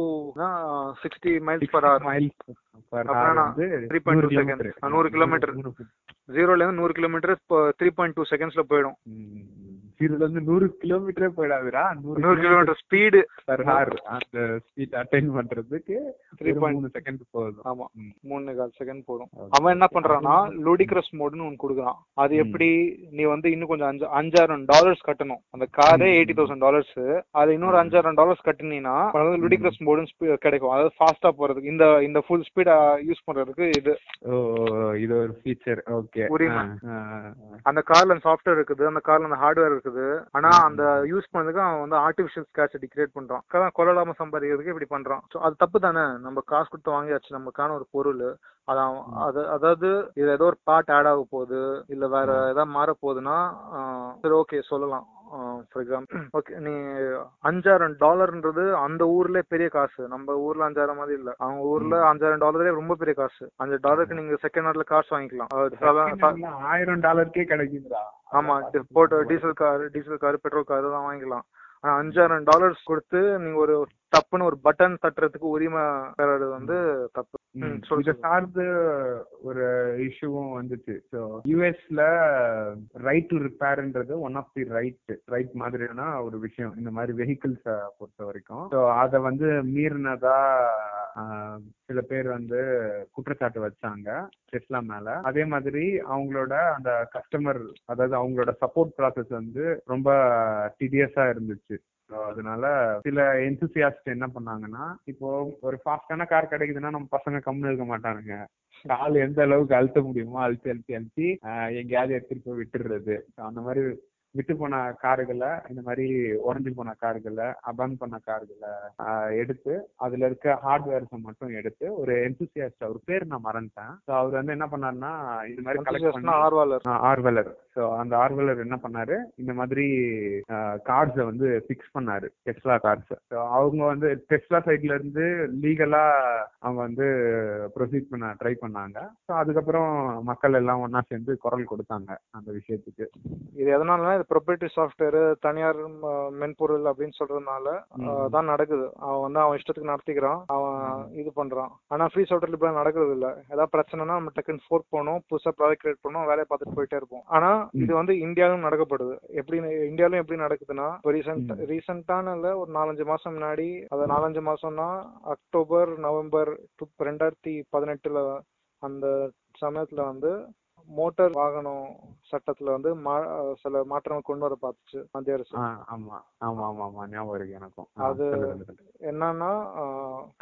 sixty miles per hour நூறு கிலோமீட்டர் ஜீரோல இருந்து நூறு கிலோமீட்டர் த்ரீ பாயிண்ட் டூ செகண்ட்ஸ்ல போயிடும். ஜீரோல இருந்து நூறு கிலோமீட்டரே போயிடாதுரா, நூறு கிலோமீட்டர் ஸ்பீடு பர் ஹவர் அந்த ஸ்பீட் அட்டைன் பண்றதுக்கு மூணு செகண்ட் போகுது. ஆமா, மூணு கால் செகண்ட் போடும். அவன் என்ன பண்றான்னா லூடிக்ரஸ் மோடுன்னு ஒன்னு கொடுக்குறான். அது எப்படி நீ வந்து இன்னும் கொஞ்சம் அஞ்சு அஞ்சாயிரம் டாலர்ஸ் கட்டணும், அந்த காரே எயிட்டி தௌசண்ட் டாலர்ஸ் அது இன்னொரு அஞ்சாயிரம் டாலர்ஸ் கட்டினீங்கன்னா லூடிக்ரஸ் மோடுன்னு கிடைக்கும். அதாவது ஃபாஸ்டா போறதுக்கு இந்த இந்த ஃபுல் ஸ்பீட் யூஸ் பண்றதுக்கு இது இது ஒரு ஃபீச்சர். ஓகே, புரியுமா? அந்த கார்ல சாஃப்ட்வேர் இருக்குது, அந்த கார்ல அந்த ஹார்ட்வேர் இருக்கு, ஆனா அந்த யூஸ் பண்ணதுக்கு அவன் வந்து ஆர்டிபிஷியல் ஸ்கேர்சிட்டி கிரியேட் பண்றான், கொள்ளலாம சம்பாதிக்கிறதுக்கு இப்படி பண்றான். அது தப்பு தானே? நம்ம காசு கொடுத்து வாங்கியாச்சு, நமக்கான ஒரு பொருள், அதாவது இது ஏதோ ஒரு பார்ட் ஆட் ஆக போகுது இல்ல வேற ஏதாவது மாற போகுதுன்னா சரி ஓகே சொல்லலாம். ஃபார் எக்ஸாம்பிள் ஓகே நீ அஞ்சாயிரம் டாலர்ன்றது அந்த ஊர்ல பெரிய காசு, நம்ம ஊர்ல அஞ்சாயிரம் மாதிரி இல்ல, அவங்க ஊர்ல அஞ்சாயிரம் டாலரே ரொம்ப பெரிய காசு. அஞ்சு டாலருக்கு நீங்க செகண்ட் ஹேண்ட்ல காசு வாங்கிக்கலாம், ஆயிரம் டாலருக்கே கிடைக்குதுடா. ஆமா, photo diesel car diesel car petrol car தான் வாங்கிக்கலாம். அஞ்சாயிரம் டாலர்ஸ் கொடுத்து நீங்க ஒரு தப்புன்னு ஒரு பட்டன் தட்டுறதுக்கு உரிமை பெறது வந்து தப்பு. இத சார்ந்த ஒரு இஷ்யூவும் வந்துச்சு. ஸோ யூஎஸ்ல ரைட் டு ரிப்பேர்ன்றது one of the right right மாதிரியான ஒரு விஷயம் இந்த மாதிரி வெஹிக்கிள்ஸ பொறுத்த வரைக்கும். ஸோ அதை வந்து மீறினதா சில பேர் வந்து குற்றச்சாட்டு வச்சாங்க டெஸ்லா மேல. அதே மாதிரி அவங்களோட அந்த கஸ்டமர் அதாவது அவங்களோட சப்போர்ட் ப்ராசஸ் வந்து ரொம்ப டிடியஸா இருந்துச்சு. அதனால சில என்தூசியாஸ்ட் என்ன பண்ணாங்கன்னா, இப்போ ஒரு ஃபாஸ்டான கார் கிடைக்குதுன்னா நம்ம பசங்க கம்முன்னு இருக்க மாட்டானுங்க, கால் எந்த அளவுக்கு அழுத்த முடியுமோ அழுத்தி அழுத்தி அழுத்தி எங்கேயாவது எடுத்துட்டு போய் விட்டுடுறது. அந்த மாதிரி விட்டு போன கார்களை, இந்த மாதிரி உடஞ்சி போன கார்களை, அபான் பண்ண கார்களை எடுத்து அதுல இருக்க ஹார்ட்வேர்ஸை மட்டும் எடுத்து ஒரு என்தூசியாஸ்ட், அவர் பேர் நான் மறந்துட்டேன், அவர் வந்து என்ன பண்ணாருன்னா இந்த மாதிரி கலெக்ட் பண்ண ஆர்வலர் ஆர்வலர் ஸோ அந்த ஆர்வலர் என்ன பண்ணாரு, இந்த மாதிரி கார்ஸை வந்து ஃபிக்ஸ் பண்ணாரு டெஸ்லா கார்ஸை. ஸோ அவங்க வந்து டெஸ்லா சைட்ல இருந்து லீகலா அவங்க வந்து ப்ரொசீட் பண்ண ட்ரை பண்ணாங்க. ஸோ அதுக்கப்புறம் மக்கள் எல்லாம் ஒன்னா சேர்ந்து குரல் கொடுத்தாங்க அந்த விஷயத்துக்கு. இது எதனாலனா இது ப்ரொப்ரைட்டரி சாஃப்ட்வேர், தனியார் மென்பொருள் அப்படின்னு சொல்றதுனால தான் நடக்குது. அவன் வந்து அவன் இஷ்டத்துக்கு நடத்திக்கிறான், அவன் இது பண்றான். ஆனா ஃப்ரீ சாஃப்ட்வேர்ல இப்ப நடக்கிறது இல்லை. ஏதாவது பிரச்சனைனா நம்ம டக்குன்னு ஃபோர்க் பண்ணோம், புதுசா ப்ராஜெக்ட் கிரியேட் பண்ணோம், வேலையை பார்த்துட்டு போயிட்டே இருப்போம். ஆனா இது வந்து இந்தியாவிலும் நடக்கப்படுது. எப்படி இந்தியாவிலும் எப்படி நடக்குதுன்னா, ரீசெண்டான ஒரு நாலஞ்சு மாசம் முன்னாடி, அது நாலஞ்சு மாசம்னா அக்டோபர் நவம்பர் ரெண்டாயிரத்தி பதினெட்டுல அந்த சமயத்துல வந்து மோட்டார் வாகனம் சட்டத்துல வந்து சில மாற்றங்கள் கொண்டு வர பார்த்துச்சு மத்திய அரசு. எனக்கும் அது என்னன்னா,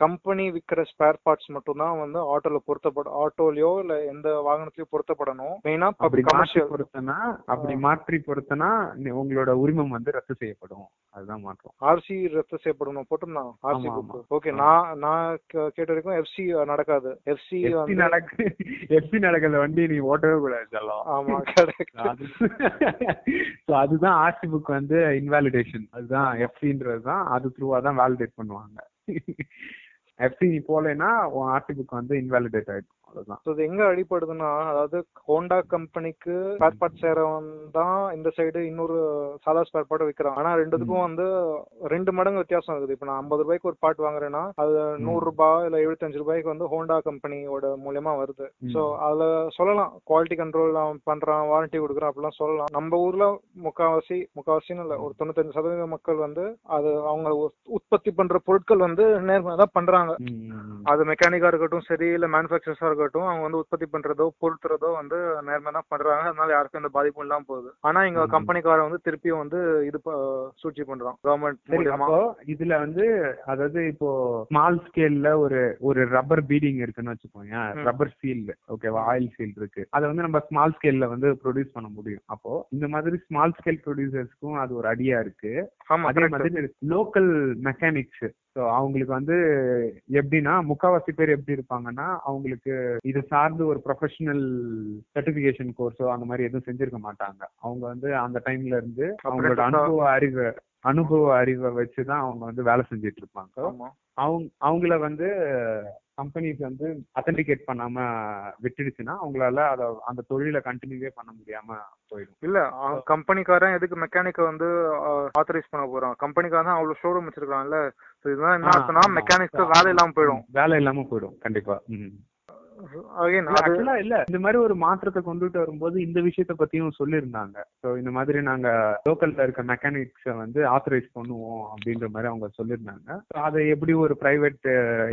கம்பெனி விற்கிற ஸ்பேர் பார்ட்ஸ் மட்டும் தான் வந்து ஆட்டோல பொருத்தப்பட, ஆட்டோலயோ இல்ல எந்த வாகனத்திலயோ பொருத்தப்படணும். மெயினா கமர்ஷியல் பொருத்தனா, அப்படி மாற்றி பொருத்தனா உங்களோட உரிமம் வந்து ரத்து செய்யப்படும். அதுதான் மாற்றம். ஆர்சி ரத்து செய்யப்படணும் போட்டோம்னா ஆர்சி ஓகே. நான் நான் கேட்ட வரைக்கும் எஃப்சி நடக்காது. எஃப்சி நடக்கு எஃப்சி நடக்காத வண்டி நீ ஓட்ட அடிப்படுதுன்னா, அதாவது ஹோண்டா கம்பெனிக்கு ஸ்பேர் பார்ட் சேரவன் தான் இந்த சைடு இன்னொரு சாதா ஸ்பேர் பார்ட் விற்கிறான். ஆனா ரெண்டுக்கும் வந்து ரெண்டு மடங்கு வித்தியாசம் இருக்குது. இப்ப நான் ஐம்பது ரூபாய்க்கு ஒரு பார்ட் வாங்குறேன்னா அது நூறு ரூபாய் இல்ல எழுபத்தஞ்சு ரூபாய்க்கு வந்து ஹோண்டா கம்பெனியோட மூலமா வருது. சோ அதுல சொல்லலாம் குவாலிட்டி கண்ட்ரோல் அவன் பண்றான், வாரண்டி கொடுக்குறான் அப்படிலாம் சொல்லலாம். நம்ம ஊர்ல முக்காவாசி முக்காவாசின்னு இல்ல, ஒரு தொண்ணூத்தஞ்சு சதவீத மக்கள் வந்து அது அவங்க உற்பத்தி பண்ற பொருட்கள் வந்து நேர்மையா தான் பண்றாங்க. அது மெக்கானிக்கா இருக்கட்டும் சரி, இல்ல மேனுபேக்சர்ஸா இருக்கட்டும், அவங்க வந்து உற்பத்தி பண்றதோ பொருத்துறதோ வந்து நேர்மையா தான் பண்றாங்க. அதனால யாருக்கும் இந்த பாதிப்பும் இல்லாம போகுது. ஆனா எங்க கம்பெனிக்கார வந்து திருப்பியும் வந்து இது சூழ்ச்சி பண்றோம் கவர்மெண்ட் இதுல வந்து. அதாவது இப்போ ஸ்மால் ஸ்கேல்ல ஒரு ஒரு ரப்பர் பீடிங் இருக்குன்னு வச்சுக்கோங்க, ரப்பர் சீல் ஓகேவா, ஆயில் சீல் இருக்கு, அதை வந்து நம்ம ஸ்மால் ஸ்கேல்ல வந்து ப்ரொடியூஸ் பண்ண முடியும். அப்போ இந்த மாதிரி ஸ்மால் ஸ்கேல் ப்ரொடியூசர்ஸ்க்கும் அது ஒரு அடியா இருக்கு. அதே மாதிரி லோக்கல் மெக்கானிக்ஸ், ஸோ அவங்களுக்கு வந்து எப்படின்னா, முக்காவாசி பேர் எப்படி இருப்பாங்கன்னா, அவங்களுக்கு இது சார்ந்து ஒரு ப்ரொஃபஷனல் சர்டிஃபிகேஷன் கோர்ஸோ அந்த மாதிரி எதுவும் செஞ்சிருக்க மாட்டாங்க. அவங்க வந்து அந்த டைம்ல இருந்து அவங்களோட அனுபவ அறிவை அனுபவ அறிவை வச்சுதான் அவங்க வந்து வேலை செஞ்சிட்டு இருப்பாங்க. அவங்க அவங்கள வந்து கம்பெனிஸ் வந்து அத்தன்டிகேட் பண்ணாம விட்டுடுச்சுன்னா அவங்களால அத அந்த தொழில கண்டினியூவே பண்ண முடியாம போயிடும். இல்ல கம்பெனிக்காரன் எதுக்கு மெக்கானிக்க வந்து ஆத்தரைஸ் பண்ண போறான்? கம்பெனிக்காரன் தான் அவ்வளவு ஷோரூம் வச்சிருக்காங்கல்ல. இதுதான் என்ன ஆச்சுன்னா மெக்கானிக்ஸ் வேலை இல்லாம போயிடும். வேலை இல்லாம போயிடும் கண்டிப்பா. இல்ல இந்த மாதிரி ஒரு மாற்றத்தை கொண்டுட்டு வரும்போது இந்த விஷயத்த பத்தியும் சொல்லிருந்தாங்க. சோ இந்த மாதிரி நாங்க லோக்கல்ல இருக்க மெக்கானிக்ஸ வந்து ஆத்தரைஸ் பண்ணுவோம் அப்படின்ற மாதிரி அவங்க சொல்லிருந்தாங்க. அதை எப்படி ஒரு பிரைவேட்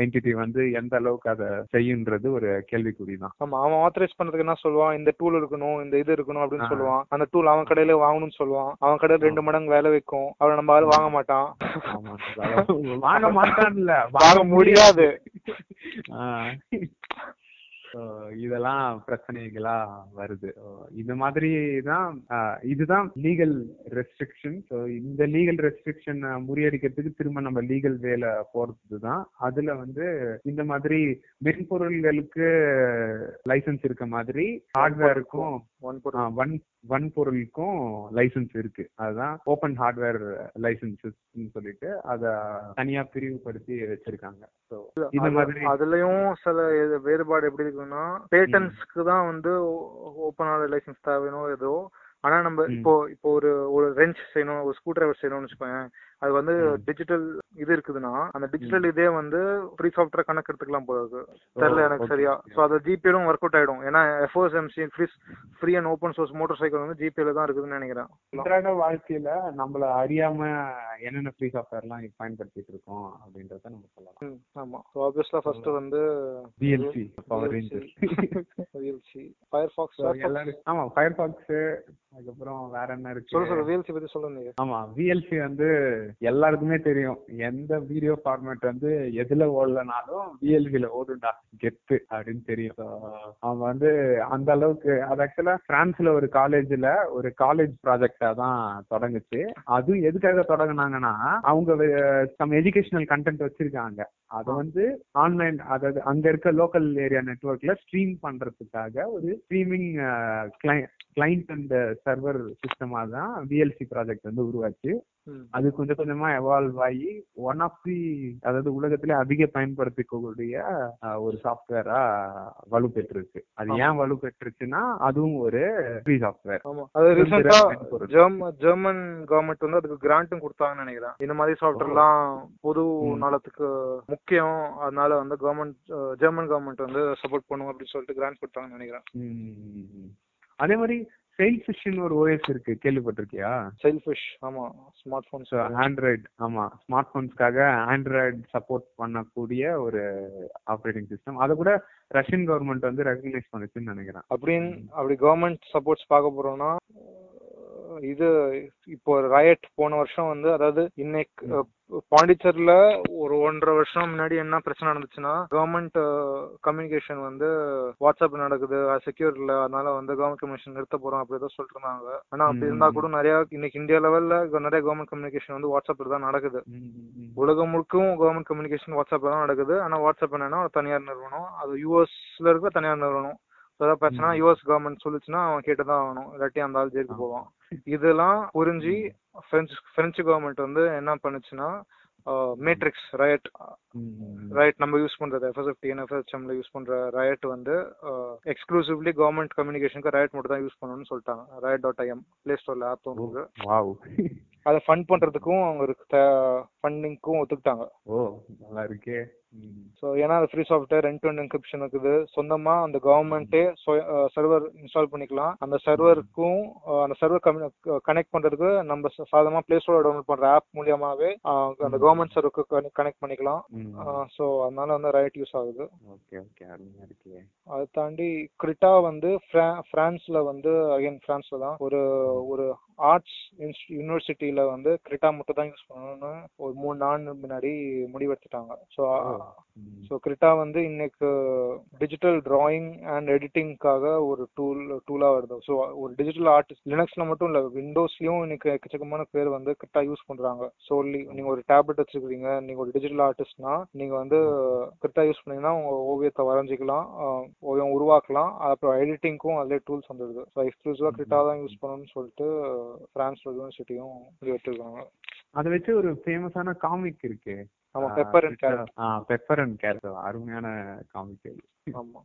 என்டிட்டி வந்து எந்த அளவுக்கு அதை செய்யுன்றது ஒரு கேள்விக்குறிதான். ஆமா, அவன் ஆத்தரைஸ் பண்றதுக்கு என்ன சொல்லுவான், இந்த டூல் இருக்கணும், இந்த இது இருக்கணும் அப்படின்னு சொல்லுவான். அந்த டூல் அவன் கடையில வாங்கணும்னு சொல்லுவான். அவன் கடையில ரெண்டு மடங்கு வேலை வைக்கும். அவன் நம்ம ஆளு வாங்க மாட்டான். வாங்க மாட்டான் இல்ல, வாங்க முடியாது. இதெல்லாம் பிரச்சனைகளா வருது. இந்த மாதிரி தான் இதுதான் லீகல் ரெஸ்ட்ரிக்ஷன். ஸோ இந்த லீகல் ரெஸ்ட்ரிக்ஷன் முறியடிக்கிறதுக்கு திரும்ப நம்ம லீகல் வேல போறது தான். அதுல வந்து இந்த மாதிரி மென்பொருள்களுக்கு லைசன்ஸ் இருக்க மாதிரி ஹார்ட்வேருக்கும் ஒன் வன்பொருளுக்கும் லைசன்ஸ் இருக்கு. அதுதான் ஓபன் ஹார்ட்வேர் லைசன்சஸ் சொல்லிட்டு அத தனியா பிரிவுபடுத்தி வச்சிருக்காங்க. அதுலயும் சில வேறுபாடு எப்படி இருக்குன்னா, பேட்டன்ஸ்க்கு தான் வந்து ஓபன் ஹார்ட்வேர் லைசன்ஸ் தேவையோ ஏதோ. ஆனா நம்ம இப்போ இப்போ ஒரு ஒரு ரெஞ்ச் செய்யணும், ஒரு ஸ்க்ரூ டிரைவர் செய்யணும்னு வச்சுக்கோங்க, அது வந்து டிஜிட்டல் இது இருக்குதுன்னா அந்த டிஜிட்டல் இதே வந்து ஃப்ரீ சாஃப்ட்வேர் கணக்கெடுத்துக்கலாம் போகுது தெரியல எனக்கு சரியா. ஸோ அது ஜிபிஎலும் ஒர்க் அவுட் ஆயிடும். ஏன்னா FOSMC free free and open source motorcycle வந்து ஜிபிஎல் தான் இருக்குதுன்னு நினைக்கிறேன். அன்றாட வாழ்க்கையில நம்மள அறியாம என்னென்ன ஃப்ரீ சாஃப்ட்வேர்லாம் பயன்படுத்திட்டு இருக்கோம் அப்படின்றத நம்ம சொல்லலாம். ஆமா, ஸோ ஆப்வியஸ்லா ஃபர்ஸ்ட் வந்து VLC power ranger, VLC Firefox. எல்லாரும் ஆமா ஃபயர்பாக்ஸ். அதுக்கப்புறம் வேற என்ன இருக்கு சொல்ல சொல்ல விஎல்சி பத்தி சொல்லுங்க. ஆமா, விஎல்சி வந்து எல்லாருக்குமே தெரியும். எந்த வீடியோ ஃபார்மேட் வந்து எதுல ஓடலனாலும் விஎல்சில ஓடுண்டா கெத்து அப்படின்னு தெரியும். அவன் வந்து அந்த அளவுக்கு அது ஆக்சுவலா பிரான்ஸ்ல ஒரு காலேஜ்ல ஒரு காலேஜ் ப்ராஜெக்டா தான் தொடங்குச்சு. அது எதுக்காக தொடங்கினாங்கன்னா அவங்க சம் எஜுகேஷனல் கண்டென்ட் வச்சிருக்காங்க. அதை வந்து ஆன்லைன், அதாவது அங்க இருக்க லோக்கல் ஏரியா நெட்வொர்க்ல ஸ்ட்ரீம் பண்றதுக்காக ஒரு ஸ்ட்ரீமிங் கிளைண்ட் அண்ட் சர்வர் சிஸ்டமா தான் விஎல்சி ப்ராஜெக்ட் வந்து உருவாச்சு. அது கொஞ்சம் கொஞ்சமா எவால்வ் ஆகி ஒன் ஆஃப் தி, அதாவது உலகத்திலே அதிக பயன்படுத்திக்கூடிய ஒரு சாஃப்ட்வேரா வலு பெற்றிருக்கு. அது ஏன் வலு பெற்றிருச்சுன்னா அதுவும் ஒரு ஃப்ரீ சாஃப்ட்வேர். ஜெர்மன் கவர்மெண்ட் வந்து அதுக்கு கிராண்டும் கொடுத்தாங்கன்னு நினைக்கிறேன். இந்த மாதிரி சாஃப்ட்வேர் எல்லாம் பொது நலத்துக்கு முக்கியம், அதனால வந்து கவர்மெண்ட் ஜெர்மன் கவர்மெண்ட் வந்து சப்போர்ட் பண்ணுவோம் அப்படின்னு சொல்லிட்டு கிராண்ட் கொடுத்தாங்கன்னு நினைக்கிறேன். அதே மாதிரி செயில்ஃபிஷ்னு ஒரு ஓஎஸ் இருக்கு, கேள்விப்பட்டிருக்கியா? செயில்ஃபிஷ். ஆமா, ஸ்மார்ட் போன்ஸ், ஆண்ட்ராய்டு. ஆமா, ஸ்மார்ட் போன்ஸ்க்காக ஆண்ட்ராய்டு சப்போர்ட் பண்ணக்கூடிய ஒரு ஆப்ரேட்டிங் சிஸ்டம். அதை கூட ரஷ்யன் கவர்மெண்ட் வந்து ரெகக்னைஸ் பண்ணுச்சுன்னு நினைக்கிறேன். அப்படின்னு அப்படி கவர்மெண்ட் சப்போர்ட்ஸ் பார்க்க போறோம்னா இது இப்போ ரயட் போன வருஷம் வந்து, அதாவது இன்னைக்கு பாண்டிச்சேரியில ஒரு ஒன்றரை வருஷம் முன்னாடி என்ன பிரச்சனை நடந்துச்சுன்னா, கவர்மெண்ட் கம்யூனிகேஷன் வந்து வாட்ஸ்அப் நடக்குது, அது செக்யூர் இல்லை, அதனால வந்து கவர்மெண்ட் கம்யூனிகேஷன் நிறுத்த போறோம் அப்படி ஏதாவது சொல்லிட்டு இருந்தாங்க. ஆனா அப்படி இருந்தா கூட நிறைய இன்னைக்கு இந்தியா லெவல்ல நிறைய கவர்மெண்ட் கம்யூனிகேஷன் வந்து வாட்ஸ்அப்ல தான் நடக்குது. உலகம் முழுக்கும் கவர்மெண்ட் கம்யூனிகேஷன் வாட்ஸ்அப்ல தான் நடக்குது. ஆனா வாட்ஸ்அப் என்னன்னா ஒரு தனியார் நிறுவனம், அது யூஎஸ்ல இருக்கிற தனியார் நிறுவனம். ஏதாவது பிரச்சனை யூஎஸ் கவர்மெண்ட் சொல்லிச்சுன்னா அவன் கேட்டுதான் ஆகணும், இல்லாட்டி அந்த ஆள் ஜெயிலுக்கு போவான். இதெல்லாம் புரிஞ்சு பிரெஞ்சு பிரெஞ்சு கவர்மெண்ட் வந்து என்ன பண்ணுச்சுன்னா மேட்ரிக்ஸ் ரயட் ரயட் நம்ம யூஸ் பண்றது எஃப்எஸ்எஃப்டி எஃப்எஸ்எம்ல யூஸ் பண்ற ரயட் வந்து எக்ஸ்க்ளூசிவ்லி கவர்மெண்ட் கம்யூனிகேஷனுக்கு ரயட் மட்டும் தான் யூஸ் பண்ணணும்னு சொல்லிட்டாங்க. ரயட் டாட் ஐஎம் பிளே ஸ்டோர்ல ஆப் இருக்கு. அதை ஃபண்ட் பண்றதுக்கும் அவங்க ஃபண்டிங்க்கும் ஒத்துக்கிட்டாங்க. ஓ, நல்லா இருக்கே. ஸோ ஏன்னா அது free software, rent and encryption இருக்குது, சொந்தமா அந்த கவர்மெண்டே சர்வர் இன்ஸ்டால் பண்ணிக்கலாம். அந்த சர்வருக்கும் அந்த சர்வர் கனெக்ட் பண்றதுக்கு நம்ம சாதாரணமா பிளே ஸ்டோர் டவுன்லோட் பண்ற ஆப் மூலியமாவே அந்த கவர்மெண்ட் சர்வருக்கு கனெக்ட் பண்ணிக்கலாம். ஸோ அதனால வந்து ரைட் யூஸ் ஆகுது. அதை தாண்டி கிரிட்டா வந்து பிரான்ஸ்ல வந்து அகைன் பிரான்ஸ்ல தான் ஒரு ஒரு ஆர்ட்ஸ் யூனிவர்சிட்டியில வந்து கிரிட்டா மட்டும் தான் யூஸ் பண்ணணும்னு ஒரு மூணு நாள் முன்னாடி முடிவெடுத்துட்டாங்க. ஸோ ஸோ கிரிட்டா வந்து இன்னைக்கு டிஜிட்டல் டிராயிங் அண்ட் எடிட்டிங்காக ஒரு டூல் டூலா வருது. ஸோ ஒரு டிஜிட்டல் ஆர்டிஸ்ட் லினக்ஸ்ல மட்டும் இல்ல, விண்டோஸ்லயும் இன்னைக்கு எக்கச்சக்கமான பேர் வந்து கிரிட்டா யூஸ் பண்றாங்க. சோலி நீங்க ஒரு டேப்லெட் வச்சுக்கிறீங்க, நீங்க ஒரு டிஜிட்டல் ஆர்டிஸ்ட்னா நீங்க வந்து கிரிட்டா யூஸ் பண்ணீங்கன்னா உங்க ஓவியத்தை வரைஞ்சிக்கலாம், ஓவியம் உருவாக்கலாம். அப்புறம் எடிட்டிங்கும் அதுலேயே டூல்ஸ் வந்துடுது. ஸோ எக்ஸ்க்ளூசிவா கிரிட்டா தான் யூஸ் பண்ணணும்னு சொல்லிட்டு பிரான்ஸ் யூனிவர்சிட்டியும் வச்சிருக்காங்க. அதை வச்சு ஒரு ஃபேமஸான காமிக் இருக்கு. ஆமா, பெப்பர் அண்ட் கேரட். ஆ, பெப்பர் அண்ட் கேரட் அருமையான காமிக். ஆமா,